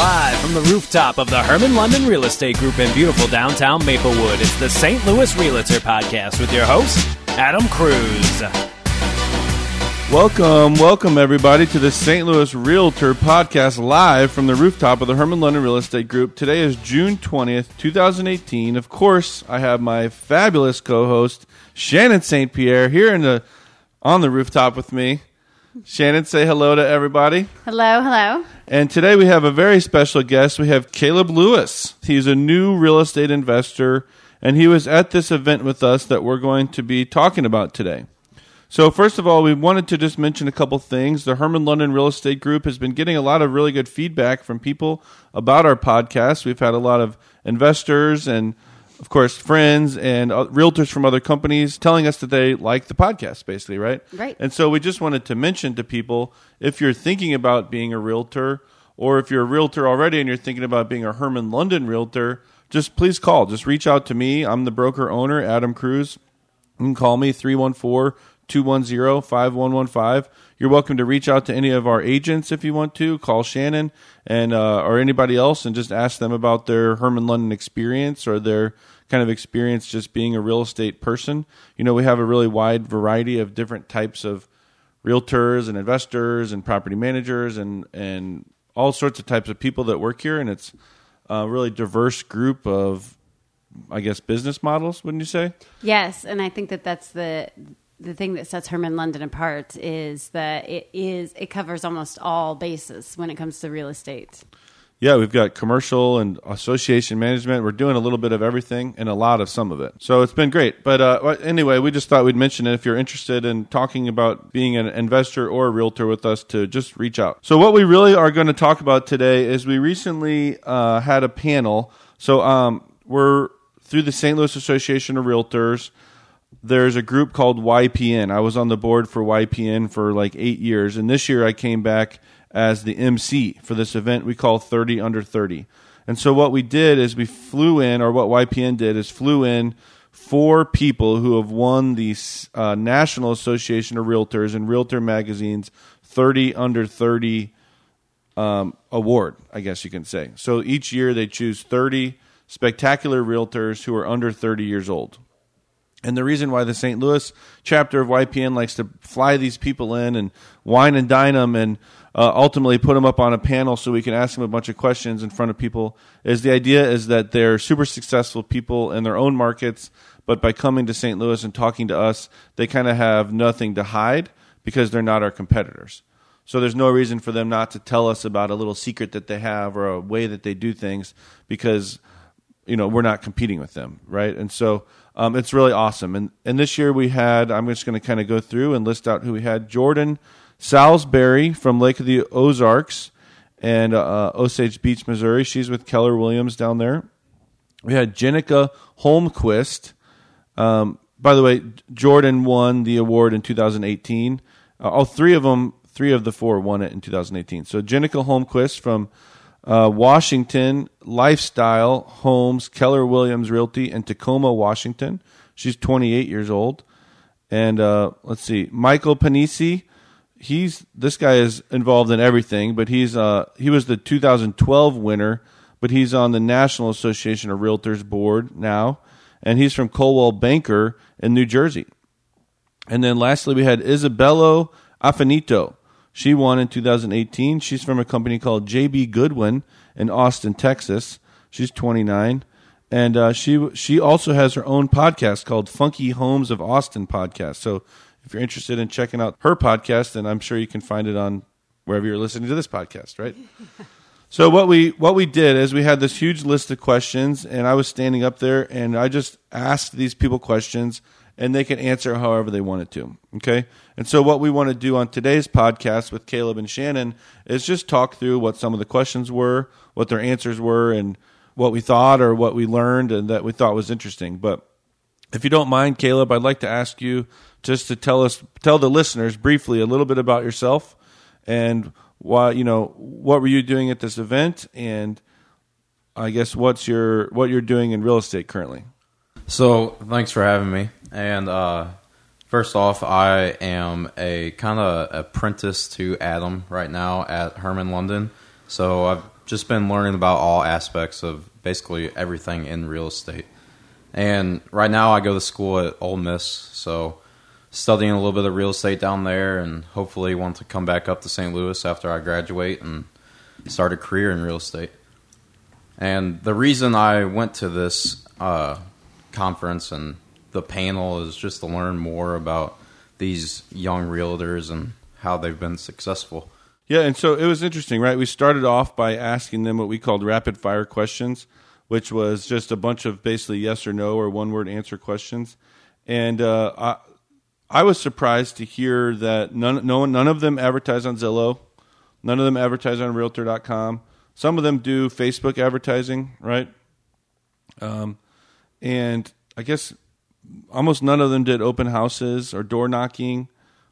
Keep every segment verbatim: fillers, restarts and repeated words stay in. Live from the rooftop of the Herman London Real Estate Group in beautiful downtown Maplewood, it's the Saint Louis Realtor Podcast with your host, Adam Cruz. Welcome, welcome everybody to the Saint Louis Realtor Podcast live from the rooftop of the Herman London Real Estate Group. Today is June twentieth, twenty eighteen. Of course, I have my fabulous co-host, Shannon Saint Pierre, here in the on the rooftop with me. Shannon, say hello to everybody. Hello, hello. And today we have a very special guest. We have Caleb Lewis. He's a new real estate investor, and he was at this event with us that we're going to be talking about today. So first of all, we wanted to just mention a couple things. The Herman London Real Estate Group has been getting a lot of really good feedback from people about our podcast. We've had a lot of investors and, of course, friends and realtors from other companies telling us that they like the podcast, basically, right? Right. And so we just wanted to mention to people, if you're thinking about being a realtor, or if you're a realtor already and you're thinking about being a Herman London realtor, just please call. Just reach out to me. I'm the broker owner, Adam Cruz. You can call me, three one four, two one zero, five one one five. You're welcome to reach out to any of our agents if you want to. Call Shannon and uh, or anybody else and just ask them about their Herman London experience or their kind of experience just being a real estate person. You know, we have a really wide variety of different types of realtors and investors and property managers and, and all sorts of types of people that work here. And it's a really diverse group of, I guess, business models, wouldn't you say? Yes, and I think that that's the... the thing that sets Herman London apart is that it is it covers almost all bases when it comes to real estate. Yeah, we've got commercial and association management. We're doing a little bit of everything and a lot of some of it. So it's been great. But uh, anyway, we just thought we'd mention it. If you're interested in talking about being an investor or a realtor with us, to just reach out. So what we really are going to talk about today is we recently uh, had a panel. So um, we're through the Saint Louis Association of Realtors. There's a group called Y P N. I was on the board for Y P N for like eight years. And this year I came back as the M C for this event we call thirty under thirty. And so what we did is we flew in, or what Y P N did is flew in four people who have won the uh, National Association of Realtors and Realtor Magazine's thirty under thirty um, award, I guess you can say. So each year they choose thirty spectacular realtors who are under thirty years old. And the reason why the Saint Louis chapter of Y P N likes to fly these people in and wine and dine them and uh, ultimately put them up on a panel so we can ask them a bunch of questions in front of people is the idea is that they're super successful people in their own markets, but by coming to Saint Louis and talking to us, they kind of have nothing to hide because they're not our competitors. So there's no reason for them not to tell us about a little secret that they have or a way that they do things because, you know, we're not competing with them, right? And so... Um, it's really awesome. And and this year we had, I'm just going to kind of go through and list out who we had. Jordan Salisbury from Lake of the Ozarks and uh, Osage Beach, Missouri. She's with Keller Williams down there. We had Jenica Holmquist. Um, by the way, Jordan won the award in two thousand eighteen. Uh, all three of them, three of the four won it in two thousand eighteen. So Jenica Holmquist from Uh, Washington, Lifestyle Homes, Keller Williams Realty, in Tacoma, Washington. She's twenty-eight years old. And uh, let's see, Michael Panici. He's this guy is involved in everything, but he's uh, he was the two thousand twelve winner, but he's on the National Association of Realtors board now, and he's from Coldwell Banker in New Jersey. And then lastly, we had Isabello Afinito. She won in two thousand eighteen. She's from a company called J B Goodwin in Austin, Texas. She's twenty-nine. And uh, she she also has her own podcast called Funky Homes of Austin Podcast. So if you're interested in checking out her podcast, then I'm sure you can find it on wherever you're listening to this podcast, right? So what we what we did is we had this huge list of questions, and I was standing up there, and I just asked these people questions, and they can answer however they wanted to, okay? And so what we want to do on today's podcast with Caleb and Shannon is just talk through what some of the questions were, what their answers were, and what we thought or what we learned and that we thought was interesting. But if you don't mind, Caleb, I'd like to ask you just to tell us, tell the listeners briefly a little bit about yourself and why, you know, what were you doing at this event, and I guess what's your what you're doing in real estate currently. So thanks for having me. And uh, first off, I am a kind of apprentice to Adam right now at Herman London. So I've just been learning about all aspects of basically everything in real estate. And right now I go to school at Ole Miss, so studying a little bit of real estate down there, and hopefully want to come back up to Saint Louis after I graduate and start a career in real estate. And the reason I went to this uh, conference and the panel is just to learn more about these young realtors and how they've been successful. Yeah, and so it was interesting, right? We started off by asking them what we called rapid-fire questions, which was just a bunch of basically yes or no or one-word answer questions. And uh, I, I was surprised to hear that none, no, none of them advertise on Zillow. None of them advertise on Realtor dot com. Some of them do Facebook advertising, right? Um, and I guess almost none of them did open houses or door knocking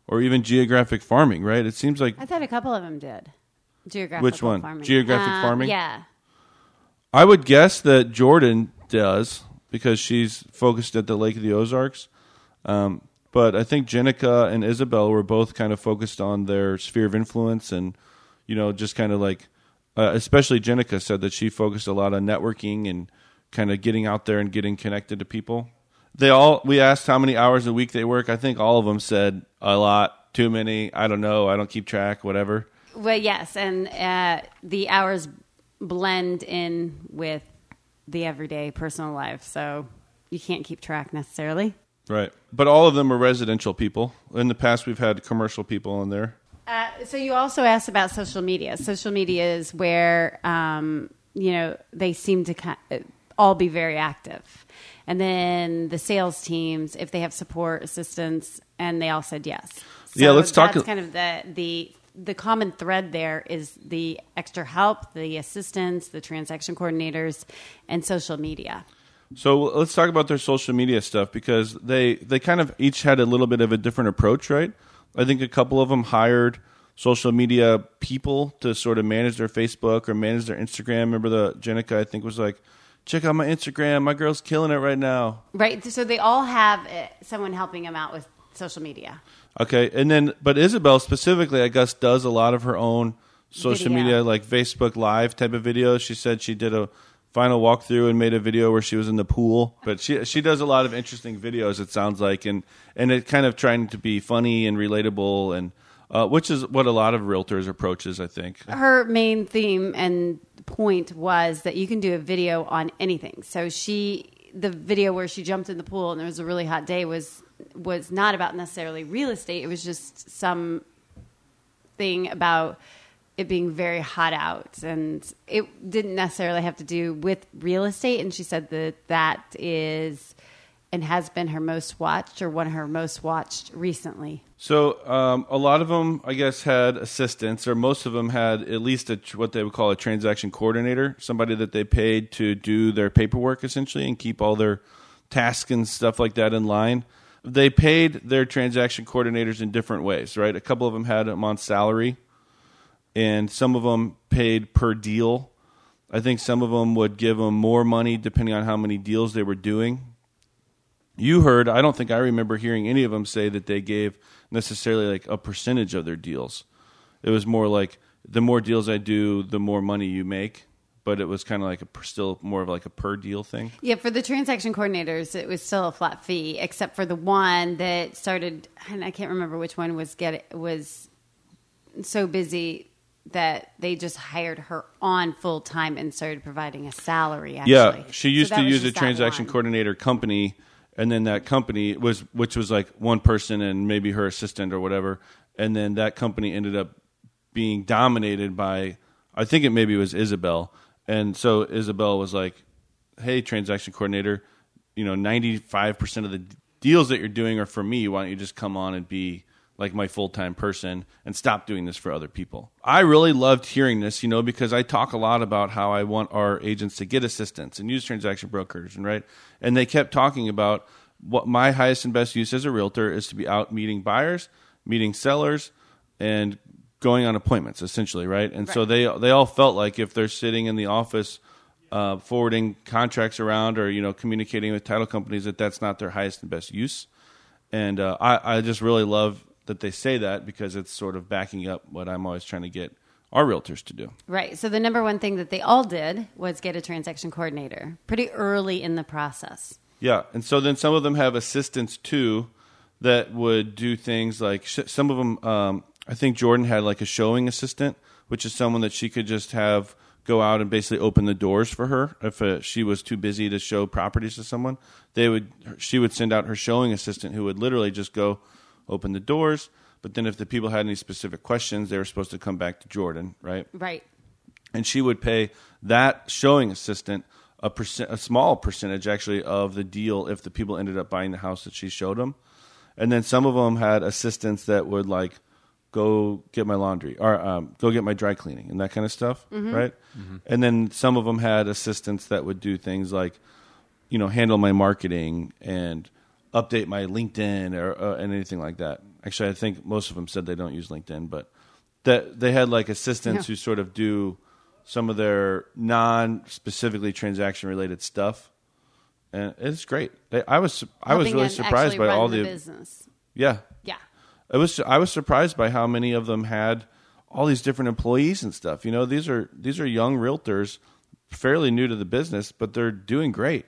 or even geographic farming, right? It seems like... I thought a couple of them did. Geographic farming. Which one? Farming. Geographic um, farming? Yeah. I would guess that Jordan does because she's focused at the Lake of the Ozarks. Um But I think Jenica and Isabel were both kind of focused on their sphere of influence and, you know, just kind of like, uh, especially Jenica said that she focused a lot on networking and kind of getting out there and getting connected to people. They all, we asked how many hours a week they work. I think all of them said a lot, too many, I don't know, I don't keep track, whatever. Well, yes, and uh, the hours blend in with the everyday personal life, so you can't keep track necessarily. Right. But all of them are residential people. In the past, we've had commercial people on there. Uh, so you also asked about social media. Social media is where, um, you know, they seem to kind of all be very active. And then the sales teams, if they have support, assistance, and they all said yes. So yeah, let's talk. That's kind of the, the, the common thread there is the extra help, the assistance, the transaction coordinators, and social media. So let's talk about their social media stuff because they, they kind of each had a little bit of a different approach, right? I think a couple of them hired social media people to sort of manage their Facebook or manage their Instagram. Remember the Jenica, I think, was like, check out my Instagram. My girl's killing it right now. Right. So they all have someone helping them out with social media. Okay. And then, but Isabel specifically, I guess, does a lot of her own social video. media, like Facebook Live type of videos. She said she did a final walkthrough and made a video where she was in the pool, but she she does a lot of interesting videos, it sounds like, and and it kind of trying to be funny and relatable, and uh, which is what a lot of realtors' approaches, I think. Her main theme and point was that you can do a video on anything. So she the video where she jumped in the pool and there was a really hot day was was not about necessarily real estate. It was just some thing about it being very hot out, and it didn't necessarily have to do with real estate. And she said that that is and has been her most watched, or one of her most watched recently. So um, a lot of them, I guess, had assistants, or most of them had at least a, what they would call a transaction coordinator, somebody that they paid to do their paperwork essentially and keep all their tasks and stuff like that in line. They paid their transaction coordinators in different ways, right? A couple of them had them on salary. And some of them paid per deal. I think some of them would give them more money depending on how many deals they were doing. You heard, I don't think I remember hearing any of them say that they gave necessarily like a percentage of their deals. It was more like the more deals I do, the more money you make. But it was kind of like a, still more of like a per deal thing. Yeah, for the transaction coordinators, it was still a flat fee, except for the one that started, and I can't remember which one was get was so busy that they just hired her on full time and started providing a salary, actually. Yeah, she used so to use a transaction coordinator company, and then that company was, which was like one person and maybe her assistant or whatever, and then that company ended up being dominated by, I think it maybe was Isabel, and so Isabel was like, hey, transaction coordinator, you know, ninety-five percent of the deals that you're doing are for me, why don't you just come on and be like my full-time person, and stop doing this for other people. I really loved hearing this, you know, because I talk a lot about how I want our agents to get assistance and use transaction brokers, and right? And they kept talking about what my highest and best use as a realtor is to be out meeting buyers, meeting sellers, and going on appointments, essentially, right? And right. so they they all felt like if they're sitting in the office uh, forwarding contracts around or, you know, communicating with title companies, that that's not their highest and best use. And uh, I, I just really love that they say that because it's sort of backing up what I'm always trying to get our realtors to do. Right. So the number one thing that they all did was get a transaction coordinator pretty early in the process. Yeah. And so then some of them have assistants too that would do things like sh- some of them, um, I think Jordan had like a showing assistant, which is someone that she could just have go out and basically open the doors for her. If uh, she was too busy to show properties to someone, they would, she would send out her showing assistant who would literally just go open the doors. But then if the people had any specific questions, they were supposed to come back to Jordan, right? Right. And she would pay that showing assistant a percent, a small percentage actually of the deal if the people ended up buying the house that she showed them. And then some of them had assistants that would like go get my laundry or um, go get my dry cleaning and that kind of stuff, mm-hmm. right? Mm-hmm. And then some of them had assistants that would do things like, you know, handle my marketing and update my LinkedIn or uh, and anything like that. Actually, I think most of them said they don't use LinkedIn, but that they had like assistants yeah. who sort of do some of their non-specifically transaction-related stuff, and it's great. They, I was I Helping was really surprised by all the, the business. Yeah, yeah. It was I was surprised by how many of them had all these different employees and stuff. You know, these are these are young realtors, fairly new to the business, but they're doing great.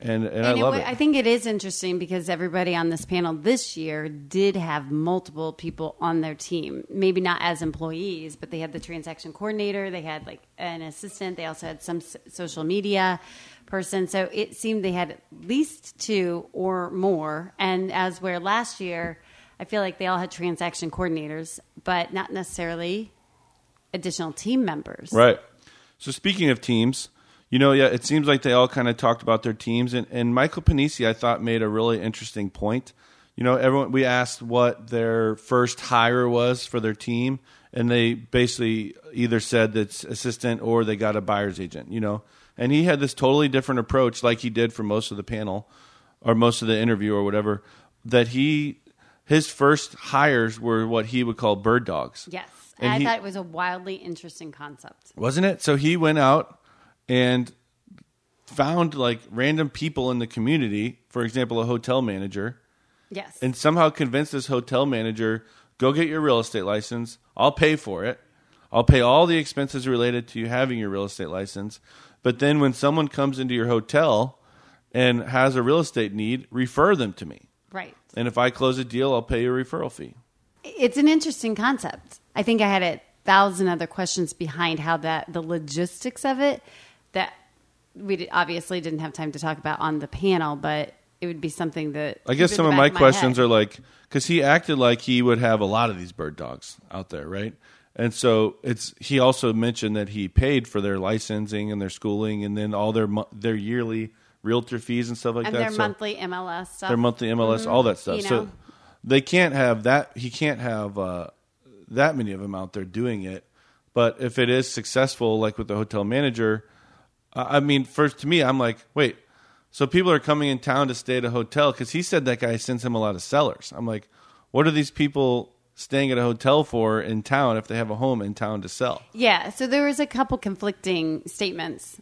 And, and, and I love it, it. I think it is interesting because everybody on this panel this year did have multiple people on their team, maybe not as employees, but they had the transaction coordinator. They had like an assistant. They also had some social media person. So it seemed they had at least two or more. And as where last year, I feel like they all had transaction coordinators, but not necessarily additional team members. Right. So speaking of teams, you know, yeah, it seems like they all kind of talked about their teams. And, and Michael Panici, I thought, made a really interesting point. You know, everyone, we asked what their first hire was for their team, and they basically either said that's assistant or they got a buyer's agent, you know. And he had this totally different approach, like he did for most of the panel or most of the interview or whatever, that he his first hires were what he would call bird dogs. Yes. And I he, thought it was a wildly interesting concept. Wasn't it? So he went out and found like random people in the community, for example, a hotel manager. Yes. And somehow convinced this hotel manager, go get your real estate license. I'll pay for it. I'll pay all the expenses related to you having your real estate license. But then when someone comes into your hotel and has a real estate need, refer them to me. Right. And if I close a deal, I'll pay your referral fee. It's an interesting concept. I think I had a thousand other questions behind how that, the logistics of it, that we obviously didn't have time to talk about on the panel, but it would be something that... I guess some of my questions are like... Because he acted like he would have a lot of these bird dogs out there, right? And so it's he also mentioned that he paid for their licensing and their schooling and then all their their yearly realtor fees and stuff like that. And their monthly M L S stuff. Their monthly M L S, all that stuff. So they can't have that... He can't have uh, that many of them out there doing it. But if it is successful, like with the hotel manager... I mean, first to me, I'm like, wait, so people are coming in town to stay at a hotel because he said that guy sends him a lot of sellers. I'm like, what are these people staying at a hotel for in town if they have a home in town to sell? Yeah. So there was a couple conflicting statements,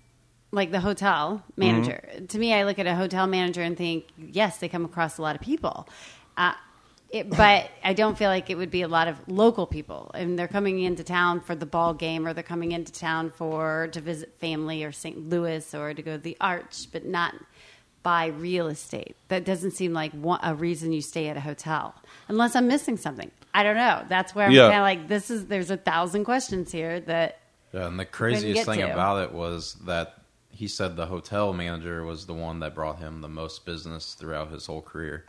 like the hotel manager. Mm-hmm. To me, I look at a hotel manager and think, yes, they come across a lot of people. Uh, It, but I don't feel like it would be a lot of local people, and they're coming into town for the ball game, or they're coming into town for to visit family or Saint Louis or to go to the Arch, but not buy real estate. That doesn't seem like one, a reason you stay at a hotel, unless I'm missing something. I don't know. That's where I'm yeah. kind of like, this is. There's a thousand questions here that. Yeah, and the craziest thing to. about it was that he said the hotel manager was the one that brought him the most business throughout his whole career.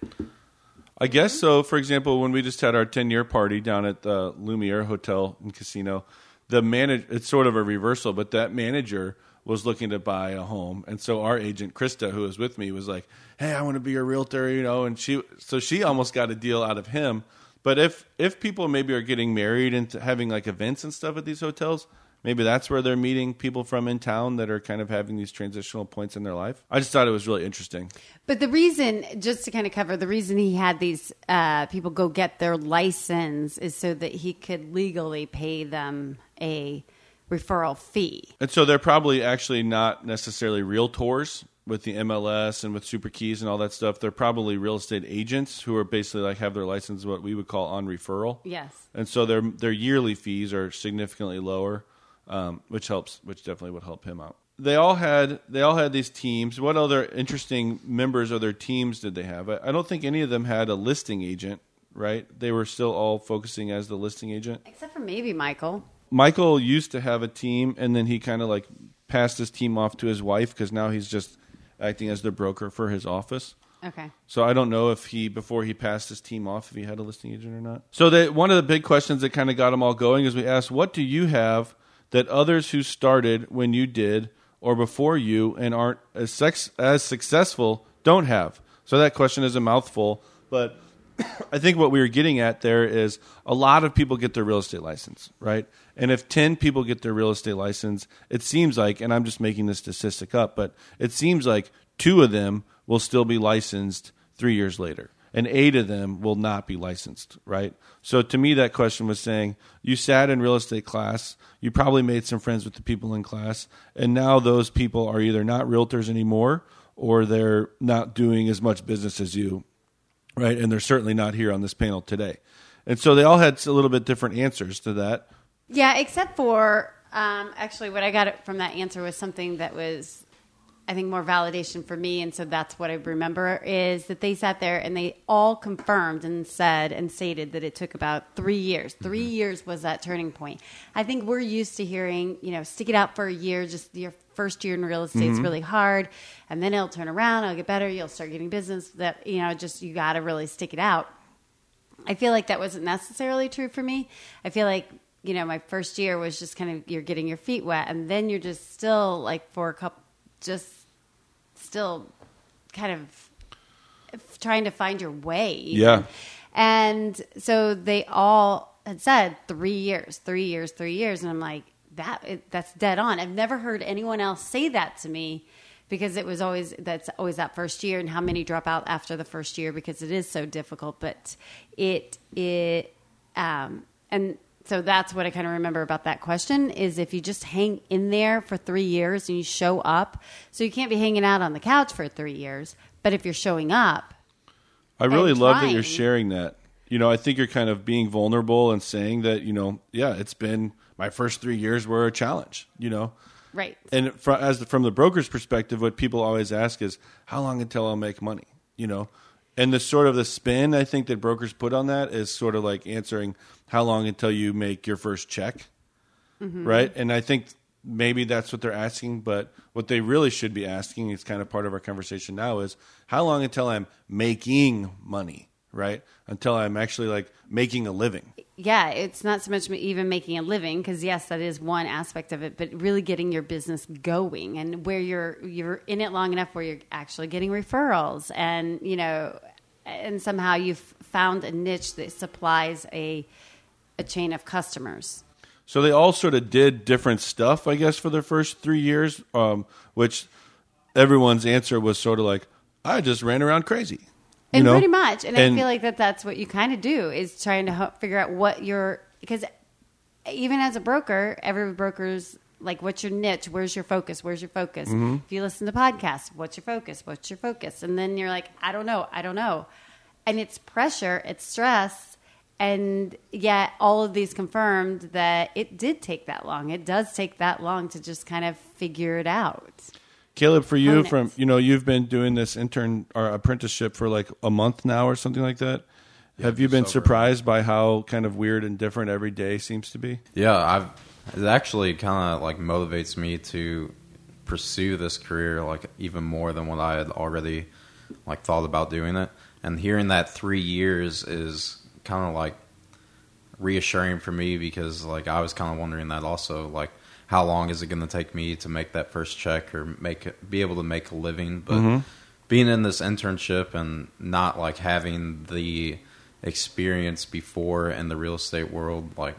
I guess so. For example, when we just had our ten-year party down at the Lumiere Hotel and Casino, the manage, it's sort of a reversal, but that manager was looking to buy a home. And so our agent, Krista, who was with me, was like, hey, I want to be a realtor, you know. And she so she almost got a deal out of him. But if, if people maybe are getting married and having like events and stuff at these hotels, maybe that's where they're meeting people from in town that are kind of having these transitional points in their life. I just thought it was really interesting. But the reason, just to kind of cover, the reason he had these uh, people go get their license is so that he could legally pay them a referral fee. And so they're probably actually not necessarily realtors. with the M L S and with super keys and all that stuff, they're probably real estate agents who are basically like have their license, what we would call on referral. Yes. And so their, their yearly fees are significantly lower, um, which helps, which definitely would help him out. They all had, they all had these teams. What other interesting members of their teams did they have? I, I don't think any of them had a listing agent, right? They were still all focusing as the listing agent. Except for maybe Michael. Michael used to have a team, and then he kind of like passed his team off to his wife because now he's just acting as the broker for his office. Okay. So I don't know if he, before he passed his team off, if he had a listing agent or not. So they, one of the big questions that kind of got them all going is we asked, what do you have that others who started when you did or before you and aren't as sex, as successful don't have? So that question is a mouthful, but I think what we were getting at there is a lot of people get their real estate license, right? And if ten people get their real estate license, it seems like, and I'm just making this statistic up, but it seems like two of them will still be licensed three years later, and eight of them will not be licensed, right? So to me, that question was saying, you sat in real estate class, you probably made some friends with the people in class, and now those people are either not realtors anymore or they're not doing as much business as you, right? And they're certainly not here on this panel today. And so they all had a little bit different answers to that. Yeah, except for um, actually what I got from that answer was something that was, I think, more validation for me. And so that's what I remember is that they sat there and they all confirmed and said and stated that it took about three years. Three mm-hmm. years was that turning point. I think we're used to hearing, you know, stick it out for a year, just your first year in real estate mm-hmm. is really hard. And then it'll turn around, it'll get better, you'll start getting business that, you know, just you got to really stick it out. I feel like that wasn't necessarily true for me. I feel like, you know, my first year was just kind of, you're getting your feet wet. And then you're just still like for a couple, just still kind of trying to find your way. Even. Yeah. And so they all had said three years, three years, three years. And I'm like, that it, that's dead on. I've never heard anyone else say that to me because it was always, that's always that first year and how many drop out after the first year because it is so difficult. But it, it, um, and so that's what I kind of remember about that question is if you just hang in there for three years and you show up, so you can't be hanging out on the couch for three years, but if you're showing up. I really love trying, that you're sharing that. You know, I think you're kind of being vulnerable and saying that, you know, yeah, it's been my first three years were a challenge, you know? Right. And for, as the, from the broker's perspective, what people always ask is how long until I'll make money, you know? And the sort of the spin I think that brokers put on that is sort of like answering how long until you make your first check, mm-hmm. right? And I think maybe that's what they're asking, but what they really should be asking is kind of part of our conversation now is how long until I'm making money, right? Until I'm actually like making a living. Yeah, it's not so much even making a living because yes, that is one aspect of it, but really getting your business going and where you're you're in it long enough where you're actually getting referrals and you know, and somehow you've found a niche that supplies a a chain of customers. So they all sort of did different stuff, I guess, for their first three years, um, which everyone's answer was sort of like, "I just ran around crazy." And you know? Pretty much. And, and I feel like that that's what you kind of do is trying to help figure out what your, because even as a broker, every broker's like, what's your niche? Where's your focus? Where's your focus? Mm-hmm. If you listen to podcasts, what's your focus? What's your focus? And then you're like, I don't know. I don't know. And it's pressure. It's stress. And yet all of these confirmed that it did take that long. It does take that long to just kind of figure it out. Caleb, for you, from you know, you've been doing this intern or apprenticeship for like a month now or something like that. Yeah, have you been sober. surprised by how kind of weird and different every day seems to be? Yeah, I've, it actually kind of like motivates me to pursue this career like even more than what I had already like thought about doing it. And hearing that three years is kind of like reassuring for me because like I was kind of wondering that also like. How long is it going to take me to make that first check or make be able to make a living? But mm-hmm. being in this internship and not like having the experience before in the real estate world, like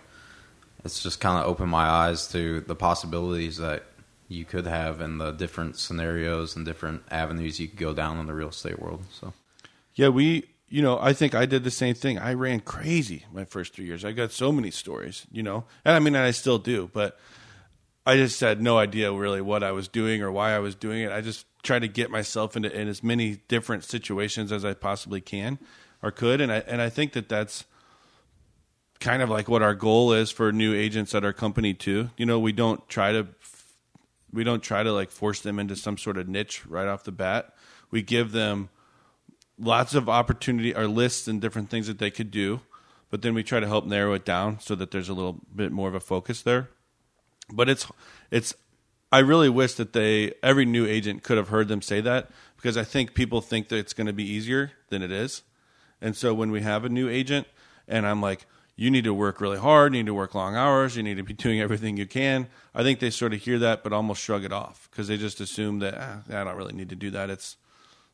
it's just kind of opened my eyes to the possibilities that you could have and the different scenarios and different avenues you could go down in the real estate world. So, yeah, we, you know, I think I did the same thing. I ran crazy my first three years. I got so many stories, you know, and I mean, I still do, but I just had no idea really what I was doing or why I was doing it. I just tried to get myself into in as many different situations as I possibly can or could. And I, and I think that that's kind of like what our goal is for new agents at our company too. You know, we don't try to, we don't try to like force them into some sort of niche right off the bat. We give them lots of opportunity or lists and different things that they could do, but then we try to help narrow it down so that there's a little bit more of a focus there. But it's, it's, I really wish that they, every new agent could have heard them say that, because I think people think that it's going to be easier than it is. And so when we have a new agent and I'm like, you need to work really hard, you need to work long hours, you need to be doing everything you can, I think they sort of hear that but almost shrug it off because they just assume that ah, I don't really need to do that. It's,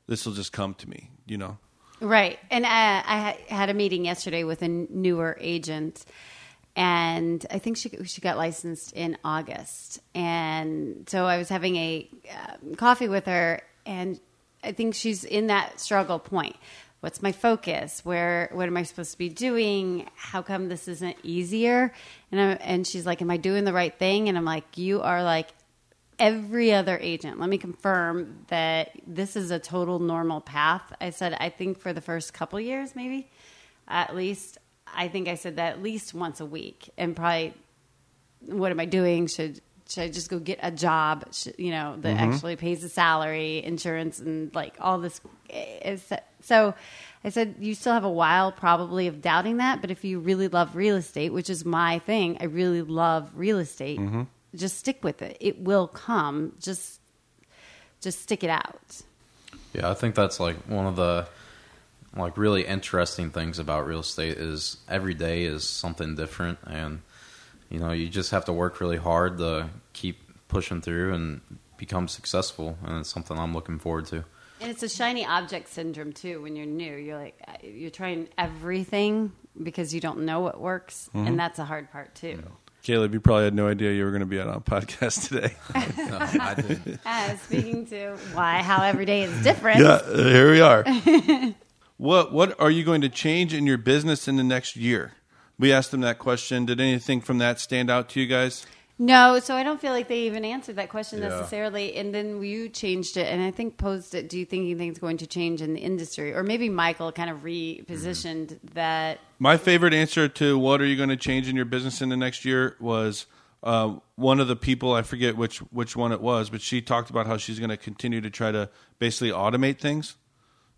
this will just come to me, you know? Right. And I, I had a meeting yesterday with a newer agent, and I think she she got licensed in August. And so I was having a um, coffee with her, and I think she's in that struggle point. What's my focus? Where, what am I supposed to be doing? How come this isn't easier? And I'm, and she's like, am I doing the right thing? And I'm like, you are like every other agent. Let me confirm that this is a total normal path. I said, I think for the first couple years, maybe at least, I think I said that at least once a week, and probably, what am I doing? Should, should I just go get a job, you know, that mm-hmm. actually pays a salary, insurance, and like all this. So I said, you still have a while probably of doubting that, but if you really love real estate, which is my thing, I really love real estate, mm-hmm. just stick with it. It will come. Just, just stick it out. Yeah. I think that's like one of the like really interesting things about real estate is every day is something different, and you know, you just have to work really hard to keep pushing through and become successful. And it's something I'm looking forward to. And it's a shiny object syndrome too. When you're new, you're like, you're trying everything because you don't know what works. Mm-hmm. And that's a hard part too. Yeah. Caleb, you probably had no idea you were going to be on a podcast today. No, I didn't. Uh, speaking to why, how every day is different. Yeah, here we are. What, what are you going to change in your business in the next year? We asked them that question. Did anything from that stand out to you guys? No, so I don't feel like they even answered that question yeah. necessarily. And then you changed it, and I think posed it. Do you think anything's going to change in the industry? Or maybe Michael kind of repositioned mm-hmm. that. My favorite answer to what are you going to change in your business in the next year was uh, one of the people, I forget which, which one it was, but she talked about how she's going to continue to try to basically automate things.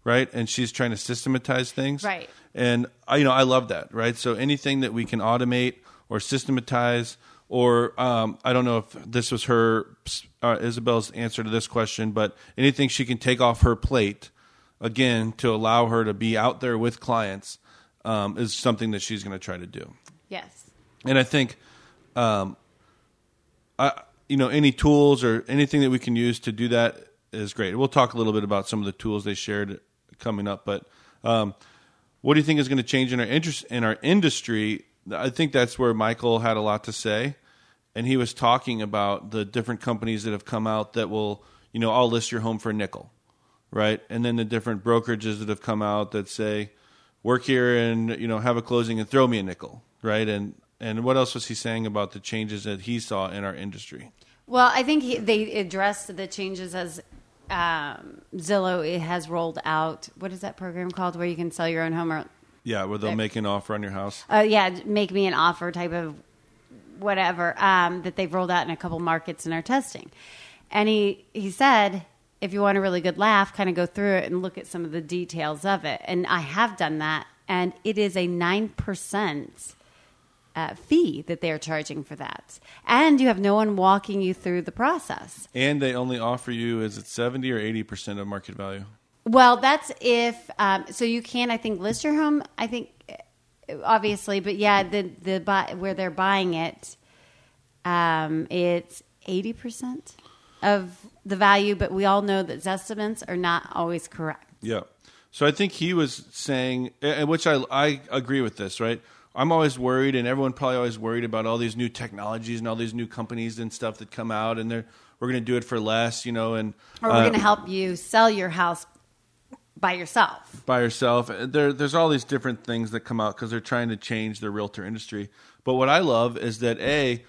Right. And she's trying to systematize things. Right. And I, you know, I love that. Right. So anything that we can automate or systematize, or um, I don't know if this was her, uh, Isabel's answer to this question, but anything she can take off her plate again to allow her to be out there with clients um, is something that she's going to try to do. Yes. And I think, um, I, you know, any tools or anything that we can use to do that is great. We'll talk a little bit about some of the tools they shared coming up, but um, what do you think is going to change in our interest in our industry? I think that's where Michael had a lot to say, and he was talking about the different companies that have come out that will, you know, I'll list your home for a nickel, right? And then the different brokerages that have come out that say, work here and, you know, have a closing and throw me a nickel, right? And and what else was he saying about the changes that he saw in our industry? Well, I think he, they addressed the changes as Um, Zillow it has rolled out. What is that program called where you can sell your own home? Or yeah, where they'll make an offer on your house. Uh, yeah, make me an offer type of whatever um, that they've rolled out in a couple markets and are testing. And he, he said, if you want a really good laugh, kind of go through it and look at some of the details of it. And I have done that, and it is a nine percent Uh, fee that they are charging for that, and you have no one walking you through the process. And they only offer you, is it seventy or eighty percent of market value? Well, that's if um, so. You can, I think, list your home. I think, obviously, but yeah, the the buy, where they're buying it, um, it's eighty percent of the value. But we all know that estimates are not always correct. Yeah. So I think he was saying, and which I I agree with this, right? I'm always worried, and everyone probably always worried about all these new technologies and all these new companies and stuff that come out, and they're we're going to do it for less, you know, and or we're uh, going to help you sell your house by yourself. By yourself, there, there's all these different things that come out because they're trying to change the realtor industry. But what I love is that a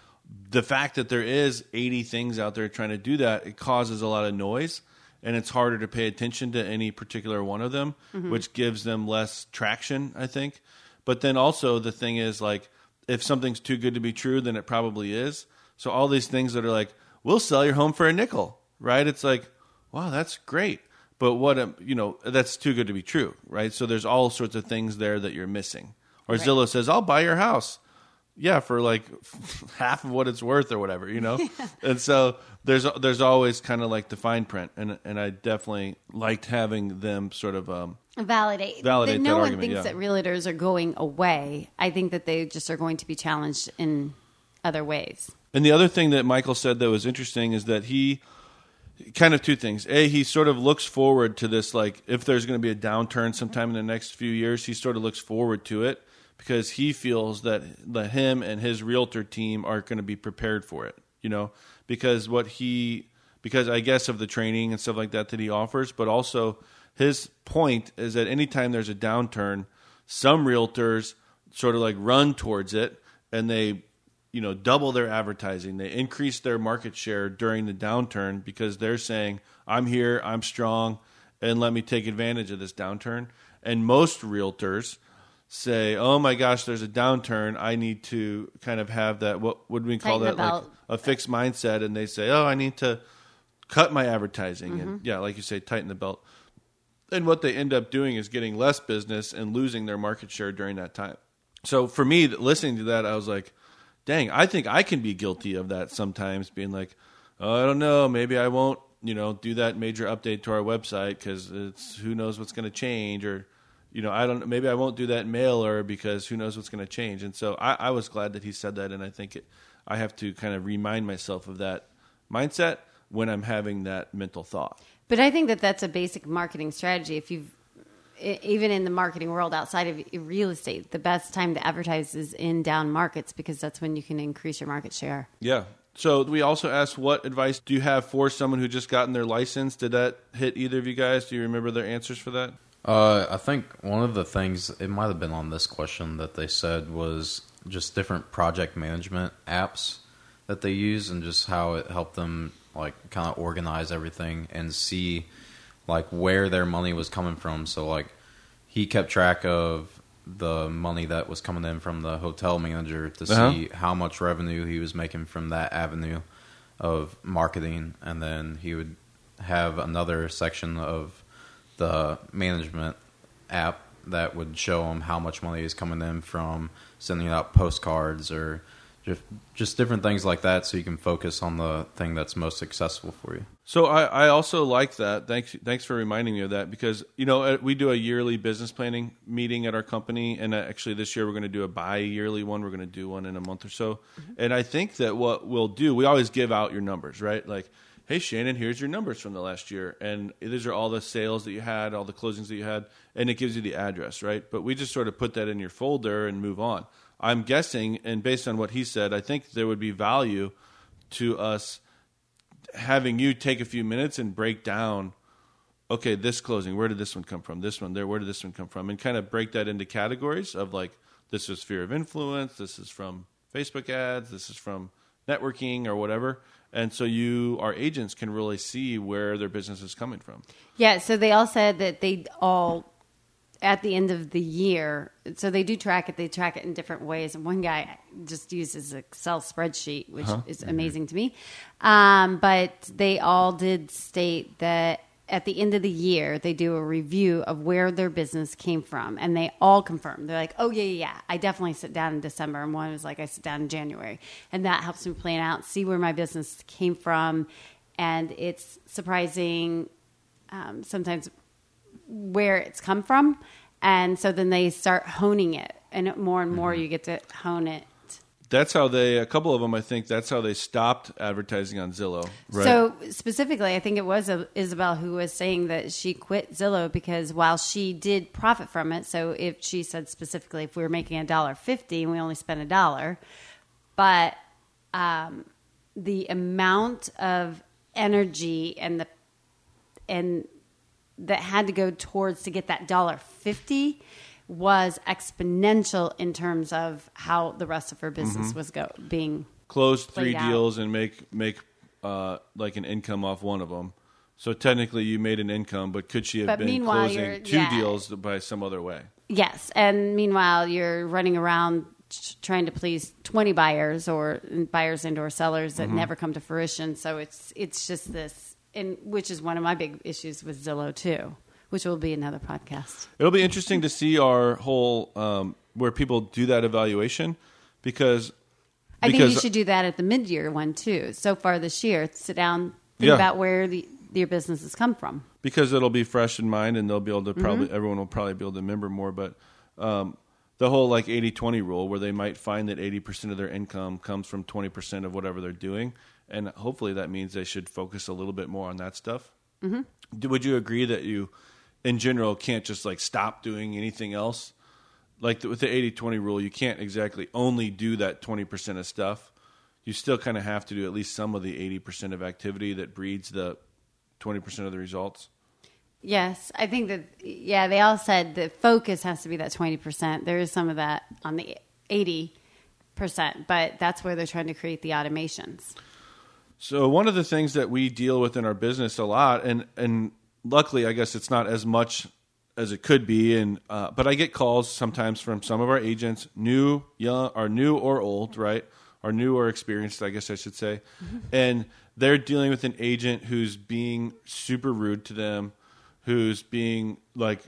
the fact that there is eighty things out there trying to do that, it causes a lot of noise, and it's harder to pay attention to any particular one of them, mm-hmm. which gives them less traction, I think. But then also the thing is, like, if something's too good to be true, then it probably is. So all these things that are like, we'll sell your home for a nickel, right? It's like, wow, that's great. But what, a, you know, that's too good to be true, right? So there's all sorts of things there that you're missing. Or right. Zillow says, I'll buy your house. Yeah, for like half of what it's worth or whatever, you know? Yeah. And so there's there's always kind of like the fine print. And and I definitely liked having them sort of um, validate, validate that, that no argument. one thinks yeah. that realtors are going away. I think that they just are going to be challenged in other ways. And the other thing that Michael said that was interesting is that he kind of two things. A, he sort of looks forward to this, like if there's going to be a downturn sometime in the next few years, he sort of looks forward to it. Because he feels that the him and his realtor team are going to be prepared for it, you know, because what he, because I guess of the training and stuff like that that he offers, but also his point is that anytime there's a downturn, some realtors sort of like run towards it and they, you know, double their advertising, they increase their market share during the downturn because they're saying, I'm here, I'm strong, and let me take advantage of this downturn. And most realtors say, oh my gosh, there's a downturn. I need to kind of have that, what would we call that? Like a fixed mindset. And they say, oh, I need to cut my advertising. Mm-hmm. And yeah, like you say, tighten the belt. And what they end up doing is getting less business and losing their market share during that time. So for me, listening to that, I was like, dang, I think I can be guilty of that sometimes, being like, oh, I don't know, maybe I won't, you know, do that major update to our website because it's who knows what's going to change, or you know, I don't. Maybe I won't do that mailer because who knows what's going to change. And so I, I was glad that he said that, and I think it, I have to kind of remind myself of that mindset when I'm having that mental thought. But I think that that's a basic marketing strategy. If you've even in the marketing world outside of real estate, the best time to advertise is in down markets because that's when you can increase your market share. Yeah. So we also asked, what advice do you have for someone who just gotten their license? Did that hit either of you guys? Do you remember their answers for that? Uh, I think one of the things, it might have been on this question that they said, was just different project management apps that they use and just how it helped them like kind of organize everything and see like where their money was coming from. So like he kept track of the money that was coming in from the hotel manager to uh-huh. see how much revenue he was making from that avenue of marketing. And then he would have another section of the management app that would show them how much money is coming in from sending out postcards or just, just different things like that, so you can focus on the thing that's most successful for you. So I, I also like that. Thanks, thanks for reminding me of that, because you know we do a yearly business planning meeting at our company, and actually this year we're going to do a bi-yearly one. We're going to do one in a month or so. Mm-hmm. And I think that what we'll do, we always give out your numbers, right? Like, hey, Shannon, here's your numbers from the last year. And these are all the sales that you had, all the closings that you had, and it gives you the address, right? But we just sort of put that in your folder and move on. I'm guessing, and based on what he said, I think there would be value to us having you take a few minutes and break down, okay, this closing, where did this one come from? This one, there, where did this one come from? And kind of break that into categories of like, this is sphere of influence, this is from Facebook ads, this is from networking or whatever. And so you, our agents, can really see where their business is coming from. Yeah. So they all said that they all, at the end of the year, so they do track it. They track it in different ways. And one guy just uses Excel spreadsheet, which huh? is amazing mm-hmm. to me. Um, but they all did state that at the end of the year, they do a review of where their business came from. And they all confirm. They're like, oh, yeah, yeah, yeah. I definitely sit down in December. And one was like, I sit down in January. And that helps me plan out, see where my business came from. And it's surprising um, sometimes where it's come from. And so then they start honing it. And more and more mm-hmm. you get to hone it. That's how they, a couple of them, I think, that's how they stopped advertising on Zillow. Right? So specifically, I think it was Isabel who was saying that she quit Zillow because while she did profit from it, so if she said specifically, if we were making a dollar fifty and we only spent a dollar, but um, the amount of energy and the and that had to go towards to get that dollar fifty was exponential in terms of how the rest of her business mm-hmm. was go being close three deals out. and make make uh, like an income off one of them. So technically, you made an income, but could she have but been closing two yeah. deals by some other way? Yes, and meanwhile, you're running around trying to please twenty buyers or buyers and or sellers that mm-hmm. never come to fruition. So it's it's just this, and which is one of my big issues with Zillow too, which will be another podcast. It'll be interesting to see our whole um, where people do that evaluation because I because think you should do that at the mid-year one too. So far this year, sit down, think yeah. about where the your business has come from, because it'll be fresh in mind and they'll be able to probably mm-hmm. everyone will probably be able to remember more. But um, the whole like eighty twenty rule where they might find that eighty percent of their income comes from twenty percent of whatever they're doing. And hopefully that means they should focus a little bit more on that stuff. Mm-hmm. Would you agree that you in general can't just like stop doing anything else? Like the, with the eighty twenty rule, you can't exactly only do that twenty percent of stuff. You still kind of have to do at least some of the eighty percent of activity that breeds the twenty percent of the results? Yes. I think that, yeah, they all said the focus has to be that twenty percent. There is some of that on the eighty percent, but that's where they're trying to create the automations. So one of the things that we deal with in our business a lot, and, and luckily, I guess it's not as much as it could be, and uh, but I get calls sometimes from some of our agents, new, young, or new or old, right? Or new or experienced, I guess I should say. Mm-hmm. And they're dealing with an agent who's being super rude to them, who's being like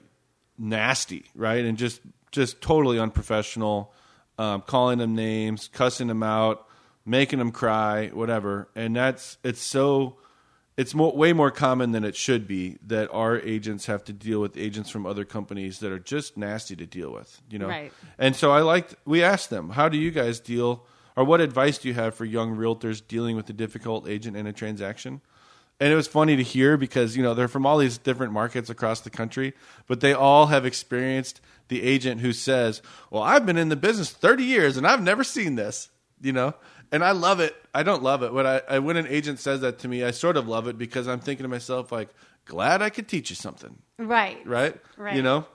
nasty, right? And just just totally unprofessional, um, calling them names, cussing them out, making them cry, whatever. And that's it's so it's more, way more common than it should be that our agents have to deal with agents from other companies that are just nasty to deal with, you know. Right. And so I liked we asked them, how do you guys deal? Or what advice do you have for young realtors dealing with a difficult agent in a transaction? And it was funny to hear because, you know, they're from all these different markets across the country, but they all have experienced the agent who says, well, I've been in the business thirty years and I've never seen this, you know, and I love it. I don't love it. When, I, when an agent says that to me, I sort of love it because I'm thinking to myself, like, glad I could teach you something. Right. Right. Right. You know?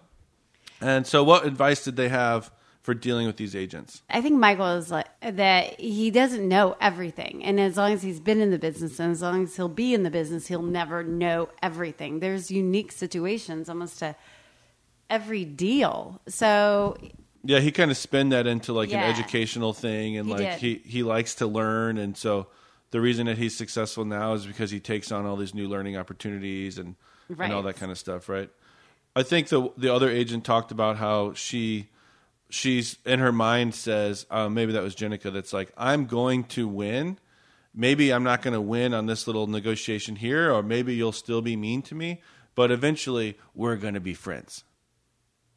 And so what advice did they have for dealing with these agents? I think Michael is like that he doesn't know everything. And as long as he's been in the business and as long as he'll be in the business, he'll never know everything. There's unique situations almost to every deal. So yeah, he kind of spun that into like yeah, an educational thing and he like did. he he likes to learn, and so the reason that he's successful now is because he takes on all these new learning opportunities and, right. and all that kind of stuff, right? I think the the other agent talked about how she She's in her mind says, uh, maybe that was Jenica, that's like, I'm going to win. Maybe I'm not going to win on this little negotiation here, or maybe you'll still be mean to me, but eventually we're going to be friends.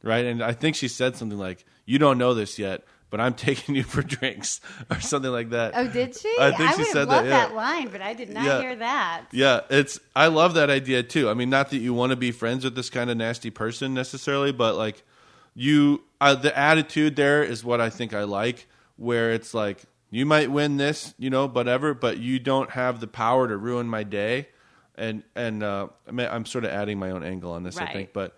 Right. And I think she said something like, you don't know this yet, but I'm taking you for drinks or something like that. Oh, did she? I think I she said that. I would love that line, but I did not yeah. hear that. Yeah. It's, I love that idea too. I mean, not that you want to be friends with this kind of nasty person necessarily, but like, You uh, the attitude there is what I think I like, where it's like, you might win this, you know, whatever, but you don't have the power to ruin my day. And and uh, I mean, I'm sort of adding my own angle on this, right. I think. But,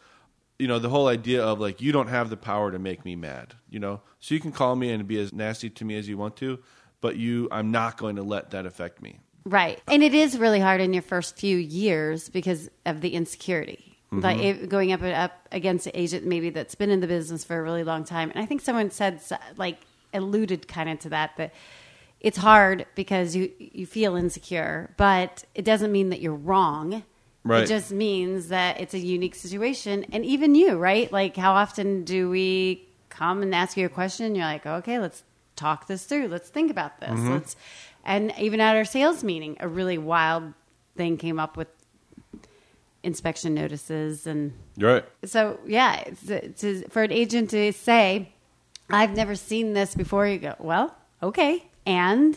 you know, the whole idea of like, you don't have the power to make me mad, you know. So you can call me and be as nasty to me as you want to, but you I'm not going to let that affect me. Right. And it is really hard in your first few years because of the insecurity. Mm-hmm. Like it, going up up against an agent maybe that's been in the business for a really long time. And I think someone said, like, alluded kind of to that, that it's hard because you, you feel insecure, but it doesn't mean that you're wrong. Right. It just means that it's a unique situation. And even you, right? Like, how often do we come and ask you a question and you're like, okay, let's talk this through. Let's think about this. Mm-hmm. Let's, and even at our sales meeting, a really wild thing came up with inspection notices and right. So yeah, it's, it's, for an agent to say, I've never seen this before, you go, well, okay. And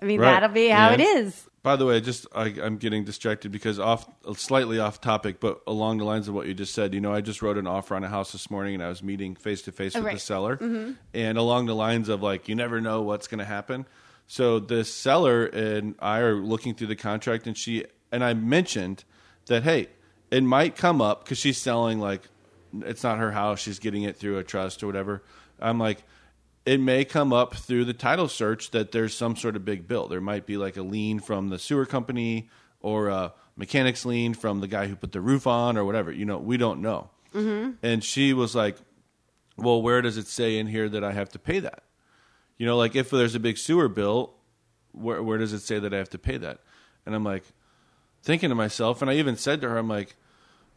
I mean, right. that'll be how yeah. it is. By the way, just, I, I'm getting distracted because off slightly off topic, but along the lines of what you just said, you know, I just wrote an offer on a house this morning and I was meeting face to face with right. the seller mm-hmm. and along the lines of like, you never know what's going to happen. So the seller and I are looking through the contract and she And I mentioned that, hey, it might come up because she's selling, like, it's not her house. She's getting it through a trust or whatever. I'm like, it may come up through the title search that there's some sort of big bill. There might be like a lien from the sewer company or a mechanic's lien from the guy who put the roof on or whatever. You know, we don't know. Mm-hmm. And she was like, well, where does it say in here that I have to pay that? You know, like if there's a big sewer bill, where where does it say that I have to pay that? And I'm like thinking to myself, and I even said to her, I'm like,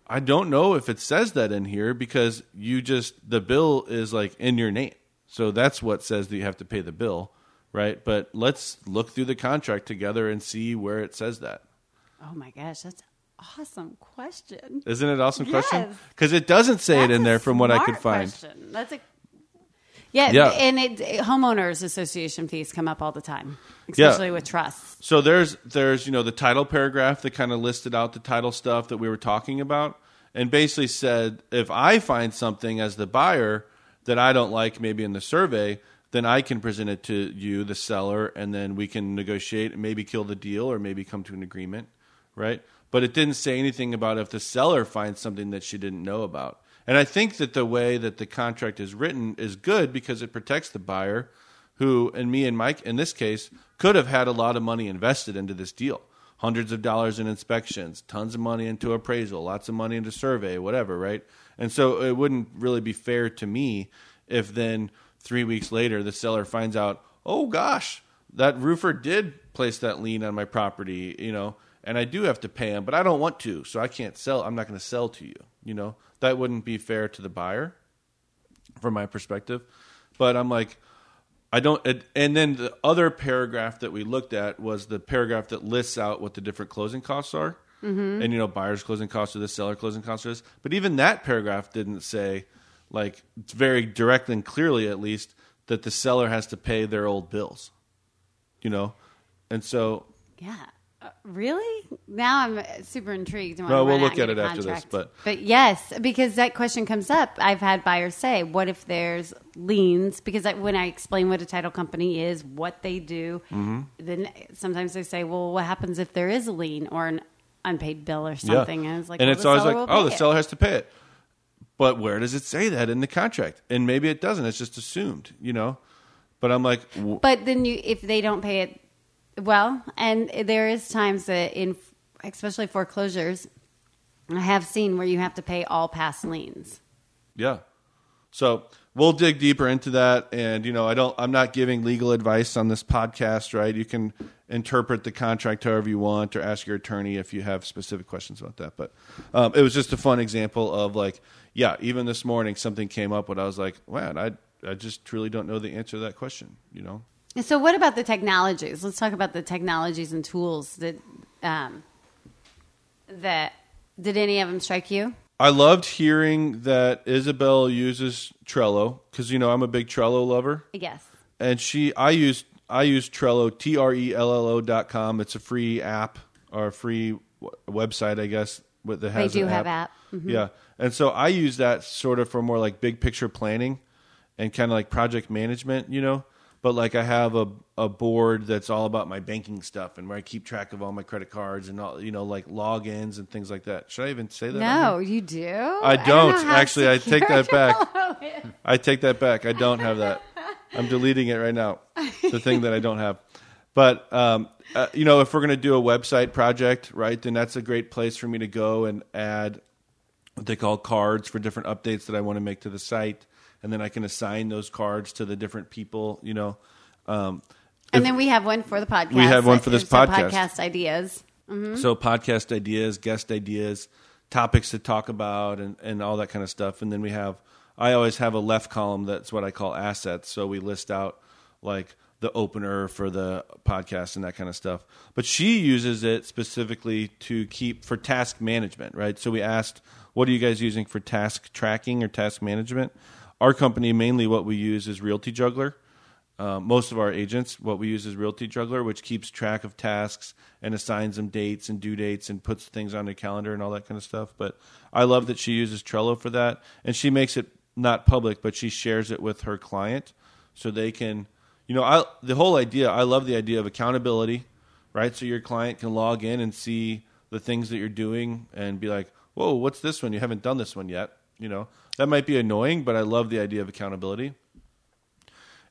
I don't know if it says that in here because you just, the bill is like in your name. So that's what says that you have to pay the bill, right? But let's look through the contract together and see where it says that. Oh my gosh, that's an awesome question. Isn't it an awesome yes. question? Because it doesn't say that's it in there from what I could find. Question. That's a Yeah, yeah. and it, it, homeowners association fees come up all the time, especially yeah. with trusts. So there's, there's you know, the title paragraph that kind of listed out the title stuff that we were talking about and basically said, if I find something as the buyer that I don't like maybe in the survey, then I can present it to you, the seller, and then we can negotiate and maybe kill the deal or maybe come to an agreement, right? But it didn't say anything about if the seller finds something that she didn't know about. And I think that the way that the contract is written is good because it protects the buyer who, and me and Mike, in this case, could have had a lot of money invested into this deal. Hundreds of dollars in inspections, tons of money into appraisal, lots of money into survey, whatever, right? And so it wouldn't really be fair to me if then three weeks later the seller finds out, oh gosh, that roofer did place that lien on my property, you know, and I do have to pay him, but I don't want to, so I can't sell. I'm not going to sell to you, you know. That wouldn't be fair to the buyer from my perspective. But I'm like, I don't. It, and then the other paragraph that we looked at was the paragraph that lists out what the different closing costs are. Mm-hmm. And, you know, buyer's closing costs are this, seller closing costs are this. But even that paragraph didn't say, like, very directly and clearly, at least, that the seller has to pay their old bills, you know? And so. Yeah. Uh, really? Now I'm super intrigued. No, we'll look at it after this. But but yes, because that question comes up. I've had buyers say, what if there's liens? Because I, when I explain what a title company is, what they do, mm-hmm. then sometimes they say, well, what happens if there is a lien or an unpaid bill or something? Yeah. And, it's like, and well, it's always like, oh, the it. seller has to pay it. But where does it say that in the contract? And maybe it doesn't. It's just assumed, you know? But I'm like. W- but then you, if they don't pay it. Well, and there is times that in, especially foreclosures, I have seen where you have to pay all past liens. Yeah. So we'll dig deeper into that. And, you know, I don't, I'm not giving legal advice on this podcast, right? You can interpret the contract however you want or ask your attorney if you have specific questions about that. But um, it was just a fun example of like, yeah, even this morning, something came up when I was like, wow, I, I just truly don't know the answer to that question, you know? So what about the technologies? Let's talk about the technologies and tools that, um, that did any of them strike you? I loved hearing that Isabel uses Trello because, you know, I'm a big Trello lover. Yes. And she, I use, I use Trello, T R E L L O dot com. It's a free app or a free w- website, I guess. With the has They do an have app. app. Mm-hmm. Yeah. And so I use that sort of for more like big picture planning and kind of like project management, you know. But like I have a a board that's all about my banking stuff and where I keep track of all my credit cards and all, you know, like logins and things like that. Should I even say that? No, you do. I don't, I don't actually. I take that back. I take that back. I don't have that. I'm deleting it right now. The thing that I don't have. But um, uh, you know, if we're gonna do a website project, right, then that's a great place for me to go and add what they call cards for different updates that I want to make to the site. And then I can assign those cards to the different people, you know. Um, and then we have one for the podcast. We have one for this podcast. Podcast ideas. Mm-hmm. So podcast ideas, guest ideas, topics to talk about, and, and all that kind of stuff. And then we have, I always have a left column that's what I call assets. So we list out like the opener for the podcast and that kind of stuff. But she uses it specifically to keep for task management, right? So we asked, what are you guys using for task tracking or task management? Our company, mainly what we use is Realty Juggler. Uh, most of our agents, what we use is Realty Juggler, which keeps track of tasks and assigns them dates and due dates and puts things on their calendar and all that kind of stuff. But I love that she uses Trello for that. And she makes it not public, but she shares it with her client so they can, you know, I, the whole idea, I love the idea of accountability, right? So your client can log in and see the things that you're doing and be like, whoa, what's this one? You haven't done this one yet, you know. That might be annoying, but I love the idea of accountability.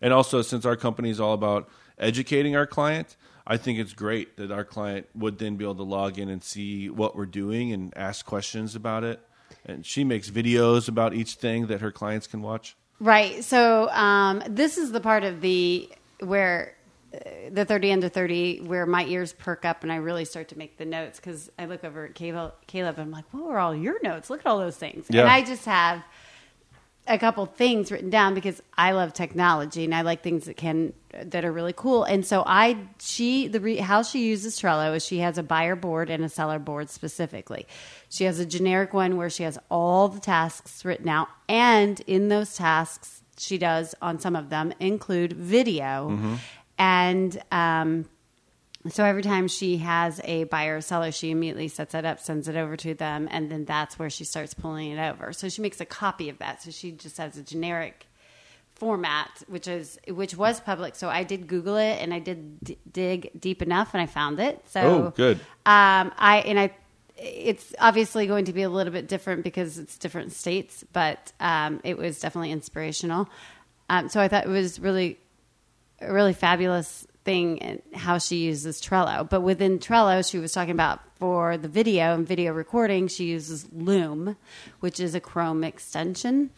And also, since our company is all about educating our client, I think it's great that our client would then be able to log in and see what we're doing and ask questions about it. And she makes videos about each thing that her clients can watch. Right. So um, this is the part of the where uh, the thirty under thirty, where my ears perk up and I really start to make the notes, because I look over at Caleb, Caleb and I'm like, what were all your notes? Look at all those things. Yeah. And I just have a couple things written down because I love technology and I like things that can, that are really cool. And so I, she, the re, how she uses Trello is she has a buyer board and a seller board specifically. She has a generic one where she has all the tasks written out, and in those tasks she does, on some of them, include video. Mm-hmm. And, um, so every time she has a buyer or seller, she immediately sets it up, sends it over to them, and then that's where she starts pulling it over. So she makes a copy of that. So she just has a generic format, which is which was public. So I did Google it, and I did d- dig deep enough, and I found it. So oh, good. Um, I and I, it's obviously going to be a little bit different because it's different states, but um, it was definitely inspirational. Um, so I thought it was really, really fabulous thing and how she uses Trello. But within Trello, she was talking about for the video and video recording, she uses Loom, which is a Chrome extension.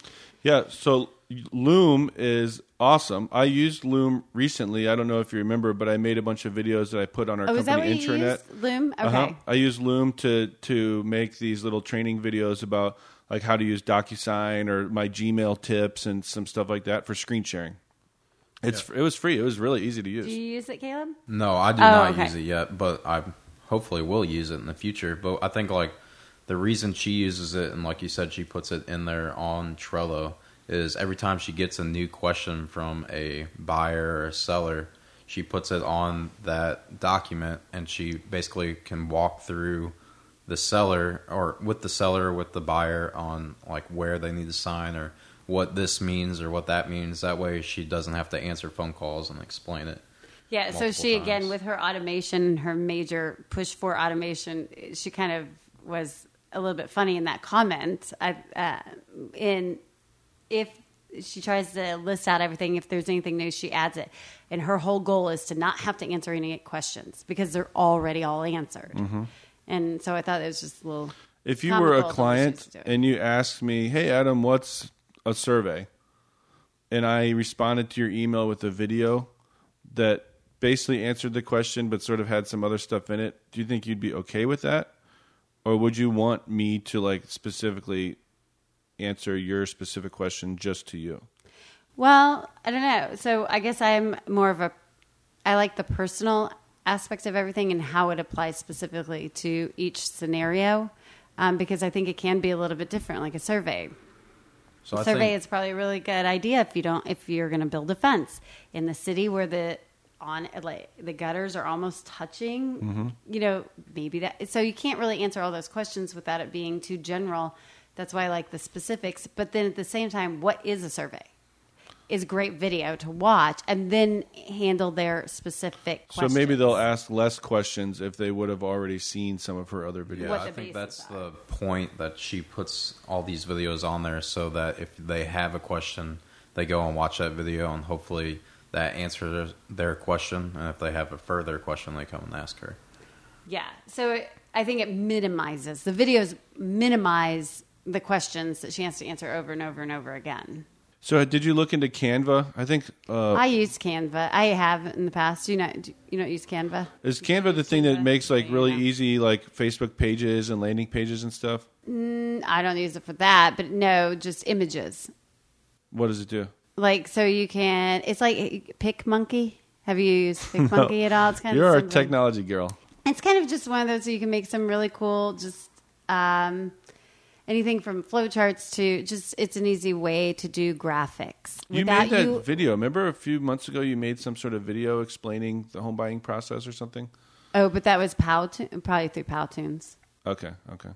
Yeah, so Loom is awesome. I used Loom recently. I don't know if you remember, but I made a bunch of videos that I put on our oh, company is that what intranet. You used? Loom? Okay. Uh-huh. I used Loom to to make these little training videos about like how to use DocuSign or my Gmail tips and some stuff like that for screen sharing. It's yeah. It was free. It was really easy to use. Do you use it, Caleb? No, I do oh, not okay. use it yet, but I hopefully will use it in the future. But I think like the reason she uses it, and like you said, she puts it in there on Trello, is every time she gets a new question from a buyer or a seller, she puts it on that document, and she basically can walk through the seller or with the seller, with the buyer on like where they need to sign or what this means or what that means. That way she doesn't have to answer phone calls and explain it. Yeah. So she, times. again, with her automation, her major push for automation, she kind of was a little bit funny in that comment. I, uh, in if she tries to list out everything, if there's anything new, she adds it. And her whole goal is to not have to answer any questions because they're already all answered. Mm-hmm. And so I thought it was just a little, if you were a client and you asked me, hey Adam, what's a survey, and I responded to your email with a video that basically answered the question but sort of had some other stuff in it, do you think you'd be okay with that? Or would you want me to like specifically answer your specific question just to you? Well, I don't know. So I guess I'm more of a, I like the personal aspect of everything and how it applies specifically to each scenario, um, because I think it can be a little bit different, like a survey. So a survey think, is probably a really good idea if you don't, if you're going to build a fence in the city where the on like the gutters are almost touching. Mm-hmm. You know, maybe that. So you can't really answer all those questions without it being too general. That's why I like the specifics. But then at the same time, what is a survey? Is great video to watch and then handle their specific questions. So maybe they'll ask less questions if they would have already seen some of her other videos. Yeah, I think that's the point, that she puts all these videos on there so that if they have a question, they go and watch that video and hopefully that answers their question. And if they have a further question, they come and ask her. Yeah. So it, I think it minimizes. The videos minimize the questions that she has to answer over and over and over again. So did you look into Canva? I think uh, I used Canva. I have in the past. Do you not do you not use Canva? Is Canva the thing Canva? that makes like really yeah. easy like Facebook pages and landing pages and stuff? Mm, I don't use it for that, but no, just images. What does it do? Like so you can. It's like PicMonkey. Have you used PicMonkey no. at all? It's kind You're of You're a technology girl. It's kind of just one of those so you can make some really cool just. Um, Anything from flowcharts to just, it's an easy way to do graphics. You made that you, video. Remember a few months ago you made some sort of video explaining the home buying process or something? Oh, but that was Powtoon, probably through Powtoons. Okay, okay.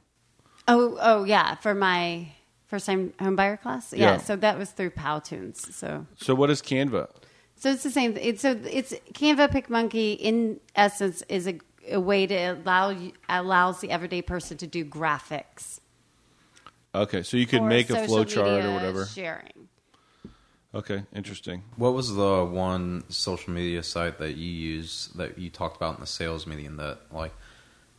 Oh, oh yeah, for my first time home buyer class. Yeah, yeah. So that was through Powtoons. So, so what is Canva? So it's the same. It's so it's Canva PicMonkey in essence is a, a way to allow allows the everyday person to do graphics. Okay, so you could make a flow chart or whatever. Sharing. Okay, interesting. What was the one social media site that you use that you talked about in the sales meeting that like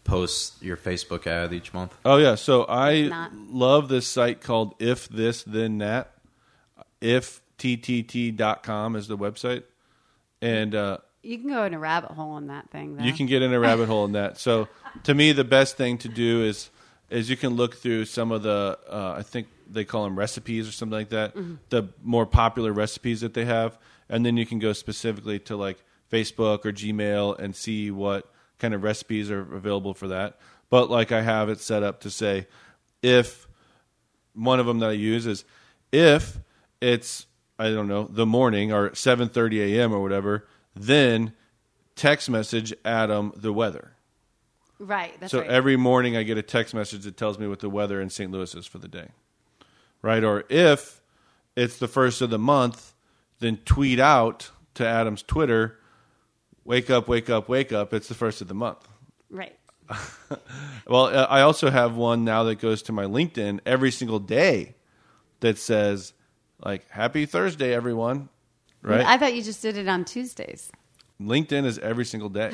posts your Facebook ad each month? Oh, yeah. So I Not. love this site called If This Then That. If T T T dot com is the website. And uh, you can go in a rabbit hole in that thing, though. You can get in a rabbit hole in that. So to me, the best thing to do is is you can look through some of the, uh, I think they call them recipes or something like that, mm-hmm. the more popular recipes that they have. And then you can go specifically to like Facebook or Gmail and see what kind of recipes are available for that. But like I have it set up to say, if one of them that I use is if it's, I don't know, the morning or seven thirty a.m. or whatever, then text message Adam the weather. Right. That's so right. Every morning I get a text message that tells me what the weather in Saint Louis is for the day. Right. Or if it's the first of the month, then tweet out to Adam's Twitter, wake up, wake up, wake up. It's the first of the month. Right. Well, I also have one now that goes to my LinkedIn every single day that says, like, happy Thursday, everyone. Right? I thought you just did it on Tuesdays. LinkedIn is every single day.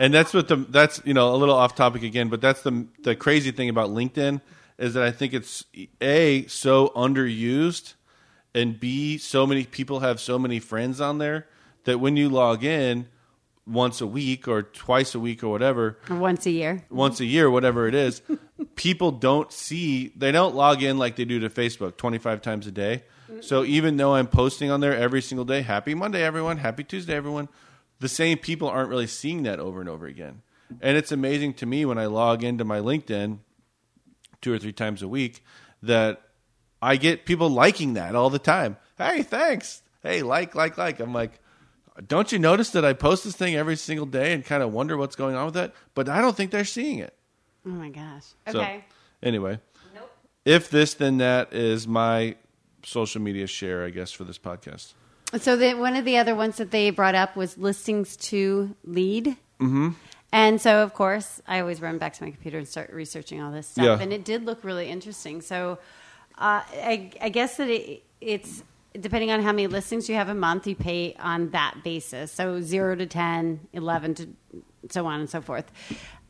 And that's what the, that's, you know, a little off topic again, but that's the the crazy thing about LinkedIn is that I think it's A, so underused, and B, so many people have so many friends on there that when you log in once a week or twice a week or whatever, or once a year, once a year, whatever it is, people don't see, they don't log in like they do to Facebook twenty-five times a day. So even though I'm posting on there every single day, happy Monday, everyone, happy Tuesday, everyone, the same people aren't really seeing that over and over again. And it's amazing to me when I log into my LinkedIn two or three times a week that I get people liking that all the time. Hey, thanks. Hey, like, like, like. I'm like, don't you notice that I post this thing every single day and kind of wonder what's going on with it? But I don't think they're seeing it. Oh, my gosh. Okay. So, anyway. Nope. If this, then that is my social media share, I guess, for this podcast. So the, one of the other ones that they brought up was Listings to Lead. Mm-hmm. And so, of course, I always run back to my computer and start researching all this stuff. Yeah. And it did look really interesting. So uh, I, I guess that it, it's depending on how many listings you have a month, you pay on that basis. So zero to ten, eleven to so on and so forth.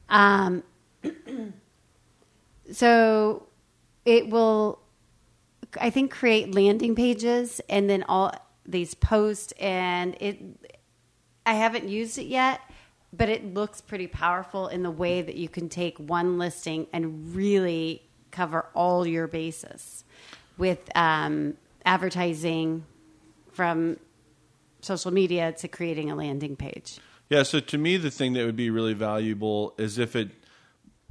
Um, so it will, I think, create landing pages and then all these posts, and it, I haven't used it yet, but it looks pretty powerful in the way that you can take one listing and really cover all your bases with um, advertising, from social media to creating a landing page. Yeah. So to me, the thing that would be really valuable is if it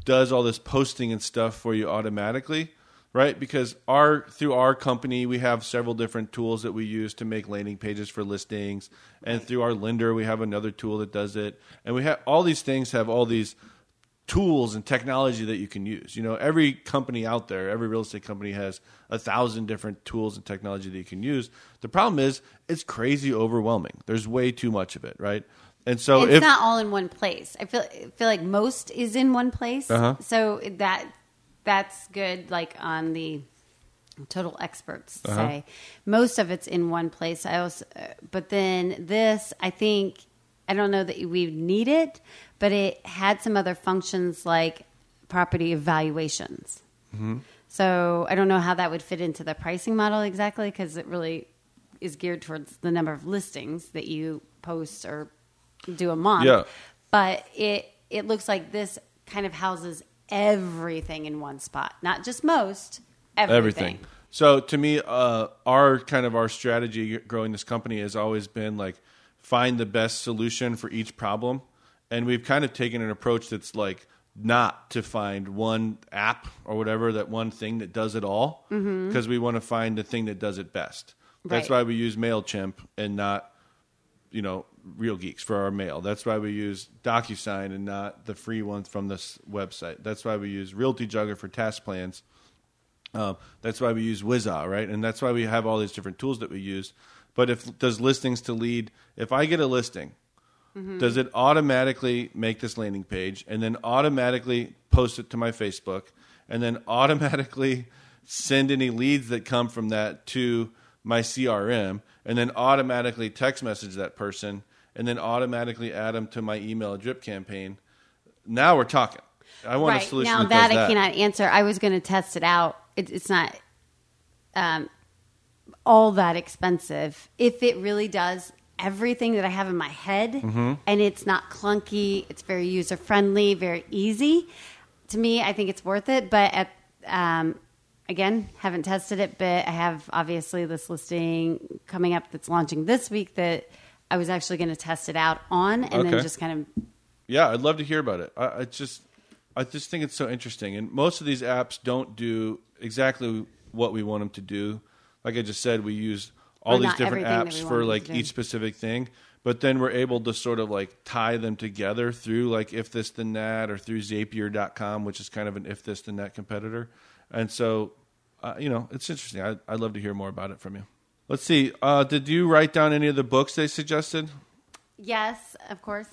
does all this posting and stuff for you automatically. Right, because our through our company, we have several different tools that we use to make landing pages for listings, and through our lender, we have another tool that does it. And we have all these things have all these tools and technology that you can use. You know, every company out there, every real estate company has a thousand different tools and technology that you can use. The problem is it's crazy overwhelming. There's way too much of it, right? And so it's if, not all in one place. I feel I feel like most is in one place. Uh-huh. So that. That's good, like on the total experts say. Uh-huh. Most of it's in one place. I also, but then this, I think, I don't know that we need it, but it had some other functions like property evaluations. Mm-hmm. So I don't know how that would fit into the pricing model exactly, because it really is geared towards the number of listings that you post or do a month. Yeah. But it, it looks like this kind of houses everything in one spot, not just most, everything. everything. So to me, uh, our kind of our strategy growing this company has always been like find the best solution for each problem. And we've kind of taken an approach that's like not to find one app or whatever, that one thing that does it all, because mm-hmm. we want to find the thing that does it best. That's right. Why we use MailChimp and not, you know, Real Geeks for our mail. That's why we use DocuSign and not the free ones from this website. That's why we use Realty Juggler for task plans. Um, that's why we use Wizza, right? And that's why we have all these different tools that we use. But if does Listings to Lead, if I get a listing, mm-hmm. does it automatically make this landing page and then automatically post it to my Facebook and then automatically send any leads that come from that to my C R M and then automatically text message that person and then automatically add them to my email drip campaign. Now we're talking. I want right. a solution. Now that, that I cannot answer. I was going to test it out. It, it's not um, all that expensive. If it really does everything that I have in my head mm-hmm. and it's not clunky, it's very user-friendly, very easy. To me, I think it's worth it. But at, um, again, haven't tested it, but I have obviously this listing coming up that's launching this week that I was actually going to test it out on and okay. then just kind of... Yeah, I'd love to hear about it. I, I just... I just think it's so interesting. And most of these apps don't do exactly what we want them to do. Like I just said, we use all these different apps for like each specific thing, but then we're able to sort of like tie them together through like If This Then That or through Zapier dot com, which is kind of an If This Then That competitor. And so, uh, you know, it's interesting. I, I'd love to hear more about it from you. Let's see. Uh, did you write down any of the books they suggested? Yes, of course.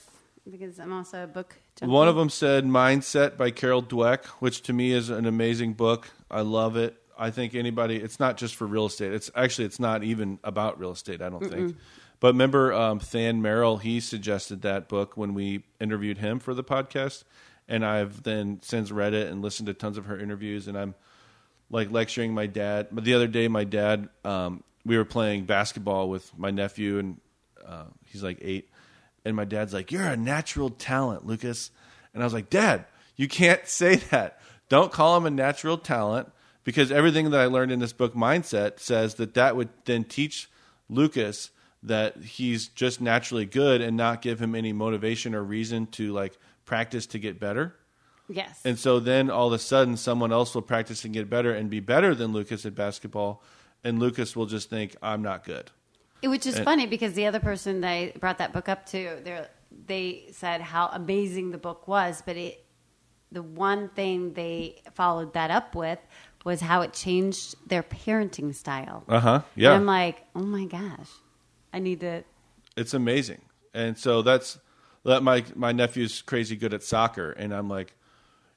Because I'm also a book junkie. One of them said Mindset by Carol Dweck, which to me is an amazing book. I love it. I think anybody, it's not just for real estate. It's actually, it's not even about real estate, I don't Mm-mm. think. But remember um, Than Merrill, he suggested that book when we interviewed him for the podcast. And I've then since read it and listened to tons of her interviews. And I'm like lecturing my dad. But the other day, my dad, um, we were playing basketball with my nephew, and uh, he's like eight. And my dad's like, "You're a natural talent, Lucas." And I was like, "Dad, you can't say that. Don't call him a natural talent because everything that I learned in this book, Mindset, says that that would then teach Lucas that he's just naturally good and not give him any motivation or reason to like practice to get better." Yes. And so then all of a sudden someone else will practice and get better and be better than Lucas at basketball. And Lucas will just think, "I'm not good." Which is funny because the other person that I brought that book up to, they said how amazing the book was, but it, the one thing they followed that up with was how it changed their parenting style. Uh-huh, yeah. And I'm like, oh my gosh, I need to... It's amazing. And so that's... that my, my nephew's crazy good at soccer, and I'm like,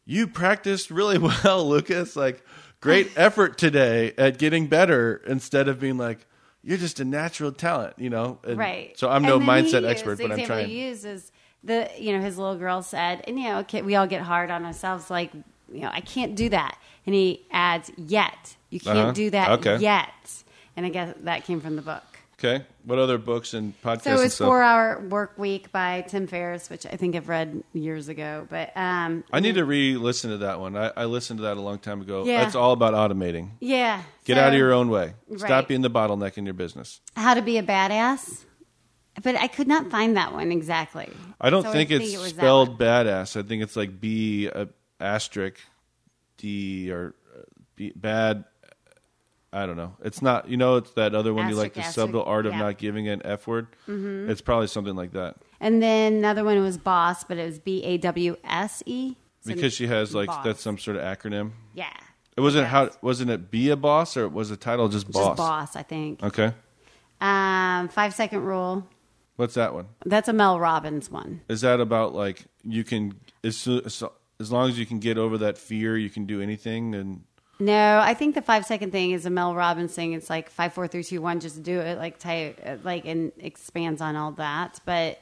"You practiced really well, Lucas. Like, great effort today at getting better," instead of being like, "You're just a natural talent," you know? And right. So I'm no mindset expert, but I'm trying. The example he uses, the, you know, his little girl said, and, you know, we all get hard on ourselves, like, you know, "I can't do that." And he adds, "Yet. You can't uh-huh. do that okay. yet." And I guess that came from the book. Okay. What other books and podcasts? So it's Four Hour Work Week by Tim Ferriss, which I think I've read years ago. But um, I need to re-listen to that one. I, I listened to that a long time ago. Yeah. That's all about automating. Yeah. Get so, out of your own way. Right. Stop being the bottleneck in your business. How to Be a Badass. But I could not find that one exactly. I don't so think, I think it's think it spelled badass. I think it's like B uh, asterisk D or B, bad. I don't know. It's not, you know, it's that other one asterisk, you like, the asterisk, subtle art of yeah. not giving an F word. Mm-hmm. It's probably something like that. And then another one was Boss, but it was B A W S E. So because she has like, boss. That's some sort of acronym. Yeah. It wasn't yes. how, wasn't it Be a Boss, or was the title just Boss? Just Boss, I think. Okay. Um, Five Second Rule. What's that one? That's a Mel Robbins one. Is that about like, you can, as, as long as you can get over that fear, you can do anything? And no, I think the five second thing is a Mel Robbins thing. It's like five, four, three, two, one. Just do it. Like type, like, and expands on all that. But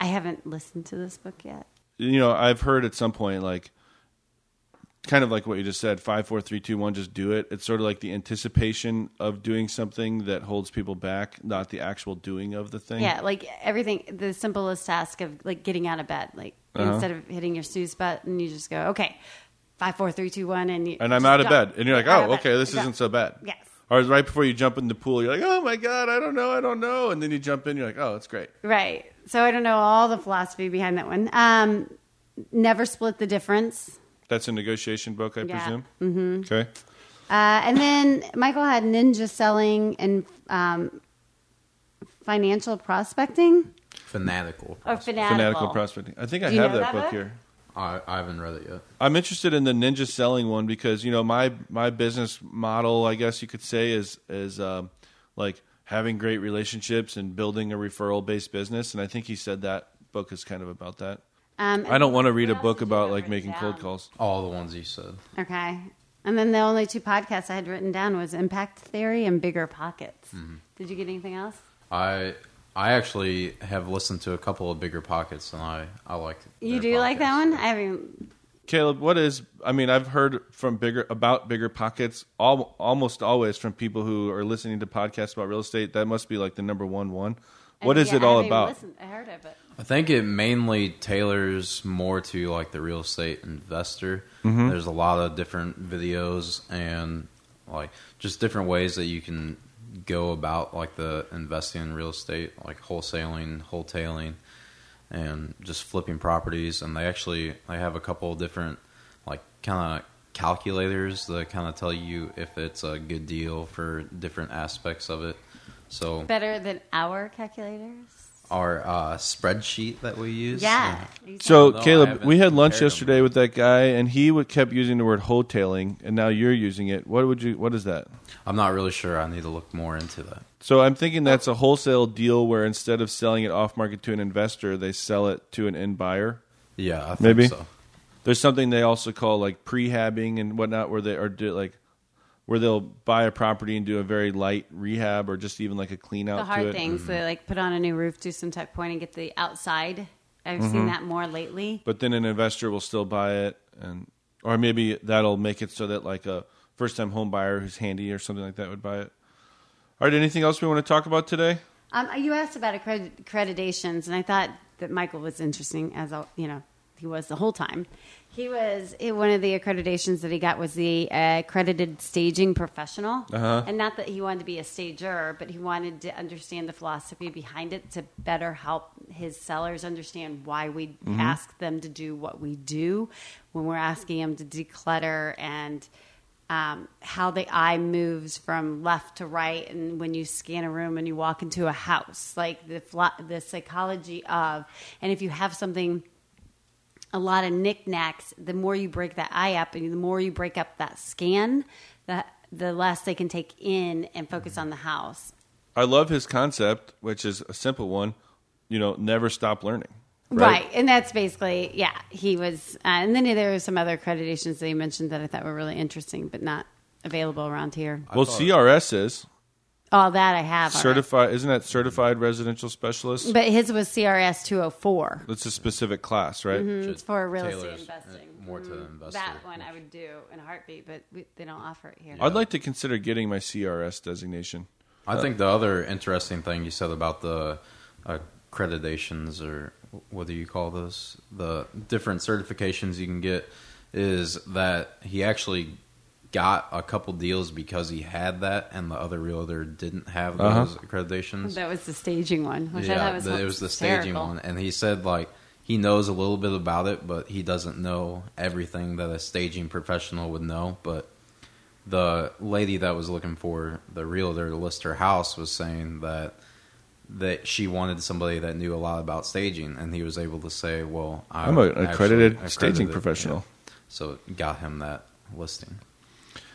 I haven't listened to this book yet. You know, I've heard at some point, like, kind of like what you just said, five, four, three, two, one. Just do it. It's sort of like the anticipation of doing something that holds people back, not the actual doing of the thing. Yeah, like everything. The simplest task of like getting out of bed, like uh-huh. instead of hitting your snooze button, you just go, "Okay. Five, four, three, two, one," and you and I'm out of bed, and you're like, "Oh, okay, this isn't so bad." Yes. Or right before you jump in the pool, you're like, "Oh my god, I don't know, I don't know," and then you jump in, you're like, "Oh, it's great." Right. So I don't know all the philosophy behind that one. Um, Never Split the Difference. That's a negotiation book, I yeah. presume. Mm-hmm. Okay. Uh, and then Michael had Ninja Selling and um, Financial Prospecting. Fanatical. Prospecting. Or fanatical. Fanatical Prospecting. I think I have that, that book, book here. I, I haven't read it yet. I'm interested in the Ninja Selling one because, you know, my, my business model, I guess you could say, is is um, like having great relationships and building a referral-based business. And I think he said that book is kind of about that. Um, I don't want to read a book about, like, making down. cold calls. All the ones you said. Okay. And then the only two podcasts I had written down was Impact Theory and Bigger Pockets. Mm-hmm. Did you get anything else? I I actually have listened to a couple of Bigger Pockets, and I, I liked it. You do podcasts. Like that one? I haven't... Caleb, what is, I mean, I've heard from bigger about Bigger Pockets all, almost always from people who are listening to podcasts about real estate. That must be like the number one one. What is yeah, it all I about? Listen, I heard it, but I think it mainly tailors more to like the real estate investor. Mm-hmm. There's a lot of different videos and like just different ways that you can go about like the investing in real estate, like wholesaling, wholetailing, and just flipping properties. And they actually they have a couple of different like kind of calculators that kind of tell you if it's a good deal for different aspects of it. So better than our calculators? Our uh, spreadsheet that we use. Yeah. Exactly. So, no, Caleb, we had lunch yesterday them. with that guy, and he would kept using the word wholetailing, and now you're using it. What would you? What is that? I'm not really sure. I need to look more into that. So I'm thinking that's a wholesale deal where instead of selling it off-market to an investor, they sell it to an end buyer. Yeah, I think maybe. So. There's something they also call like prehabbing and whatnot where they are do, like... where they'll buy a property and do a very light rehab or just even like a clean out. The hard to it. things, mm-hmm. they like put on a new roof, do some tuck point, and get the outside. I've mm-hmm. seen that more lately. But then an investor will still buy it, and or maybe that'll make it so that like a first time home buyer who's handy or something like that would buy it. All right, anything else we want to talk about today? Um, you asked about accreditations, and I thought that Michael was interesting, as you know, he was the whole time. He was, one of the accreditations that he got was the uh, accredited staging professional. Uh-huh. And not that he wanted to be a stager, but he wanted to understand the philosophy behind it to better help his sellers understand why we mm-hmm. ask them to do what we do when we're asking them to declutter and um, how the eye moves from left to right. And when you scan a room and you walk into a house, like the the psychology of, and if you have something... a lot of knickknacks, the more you break that eye up and the more you break up that scan, that the less they can take in and focus on the house. I love his concept, which is a simple one, you know, never stop learning. Right. right. And that's basically, yeah, he was, uh, and then there were some other accreditations that he mentioned that I thought were really interesting, but not available around here. Well, C R S is. All that I have. Certified, isn't that Certified Residential Specialist? But his was C R S two oh four. That's a specific class, right? Mm-hmm. It's for real estate investing. More to mm-hmm. investing. That one I would do in a heartbeat, but we, they don't offer it here. Yeah. I'd like to consider getting my C R S designation. I uh, think the other interesting thing you said about the accreditations, or what do you call those, the different certifications you can get, is that he actually... got a couple deals because he had that, and the other realtor didn't have those uh-huh. accreditations. That was the staging one. Which yeah, I was the, it was the staging one, and he said like he knows a little bit about it, but he doesn't know everything that a staging professional would know. But the lady that was looking for the realtor to list her house was saying that that she wanted somebody that knew a lot about staging, and he was able to say, "Well, I'm an accredited, accredited staging professional," yeah. So it got him that listing.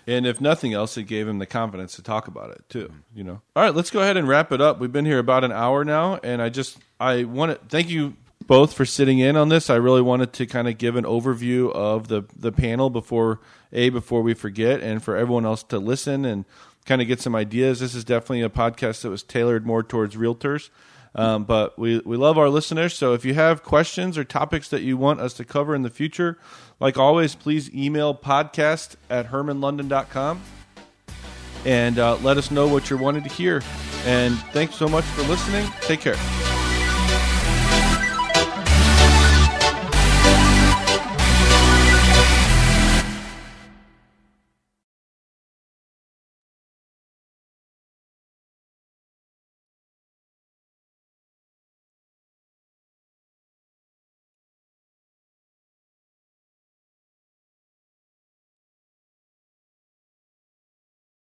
And if nothing else, it gave him the confidence to talk about it too, you know. All right, let's go ahead and wrap it up. We've been here about an hour now, and I just I want to thank you both for sitting in on this. I really wanted to kind of give an overview of the the panel before a before we forget, and for everyone else to listen and kind of get some ideas. This is definitely a podcast that was tailored more towards realtors. Um, but we, we love our listeners, so if you have questions or topics that you want us to cover in the future, like always, please email podcast at herman london dot com and uh, let us know what you're wanting to hear. And thanks so much for listening. Take care.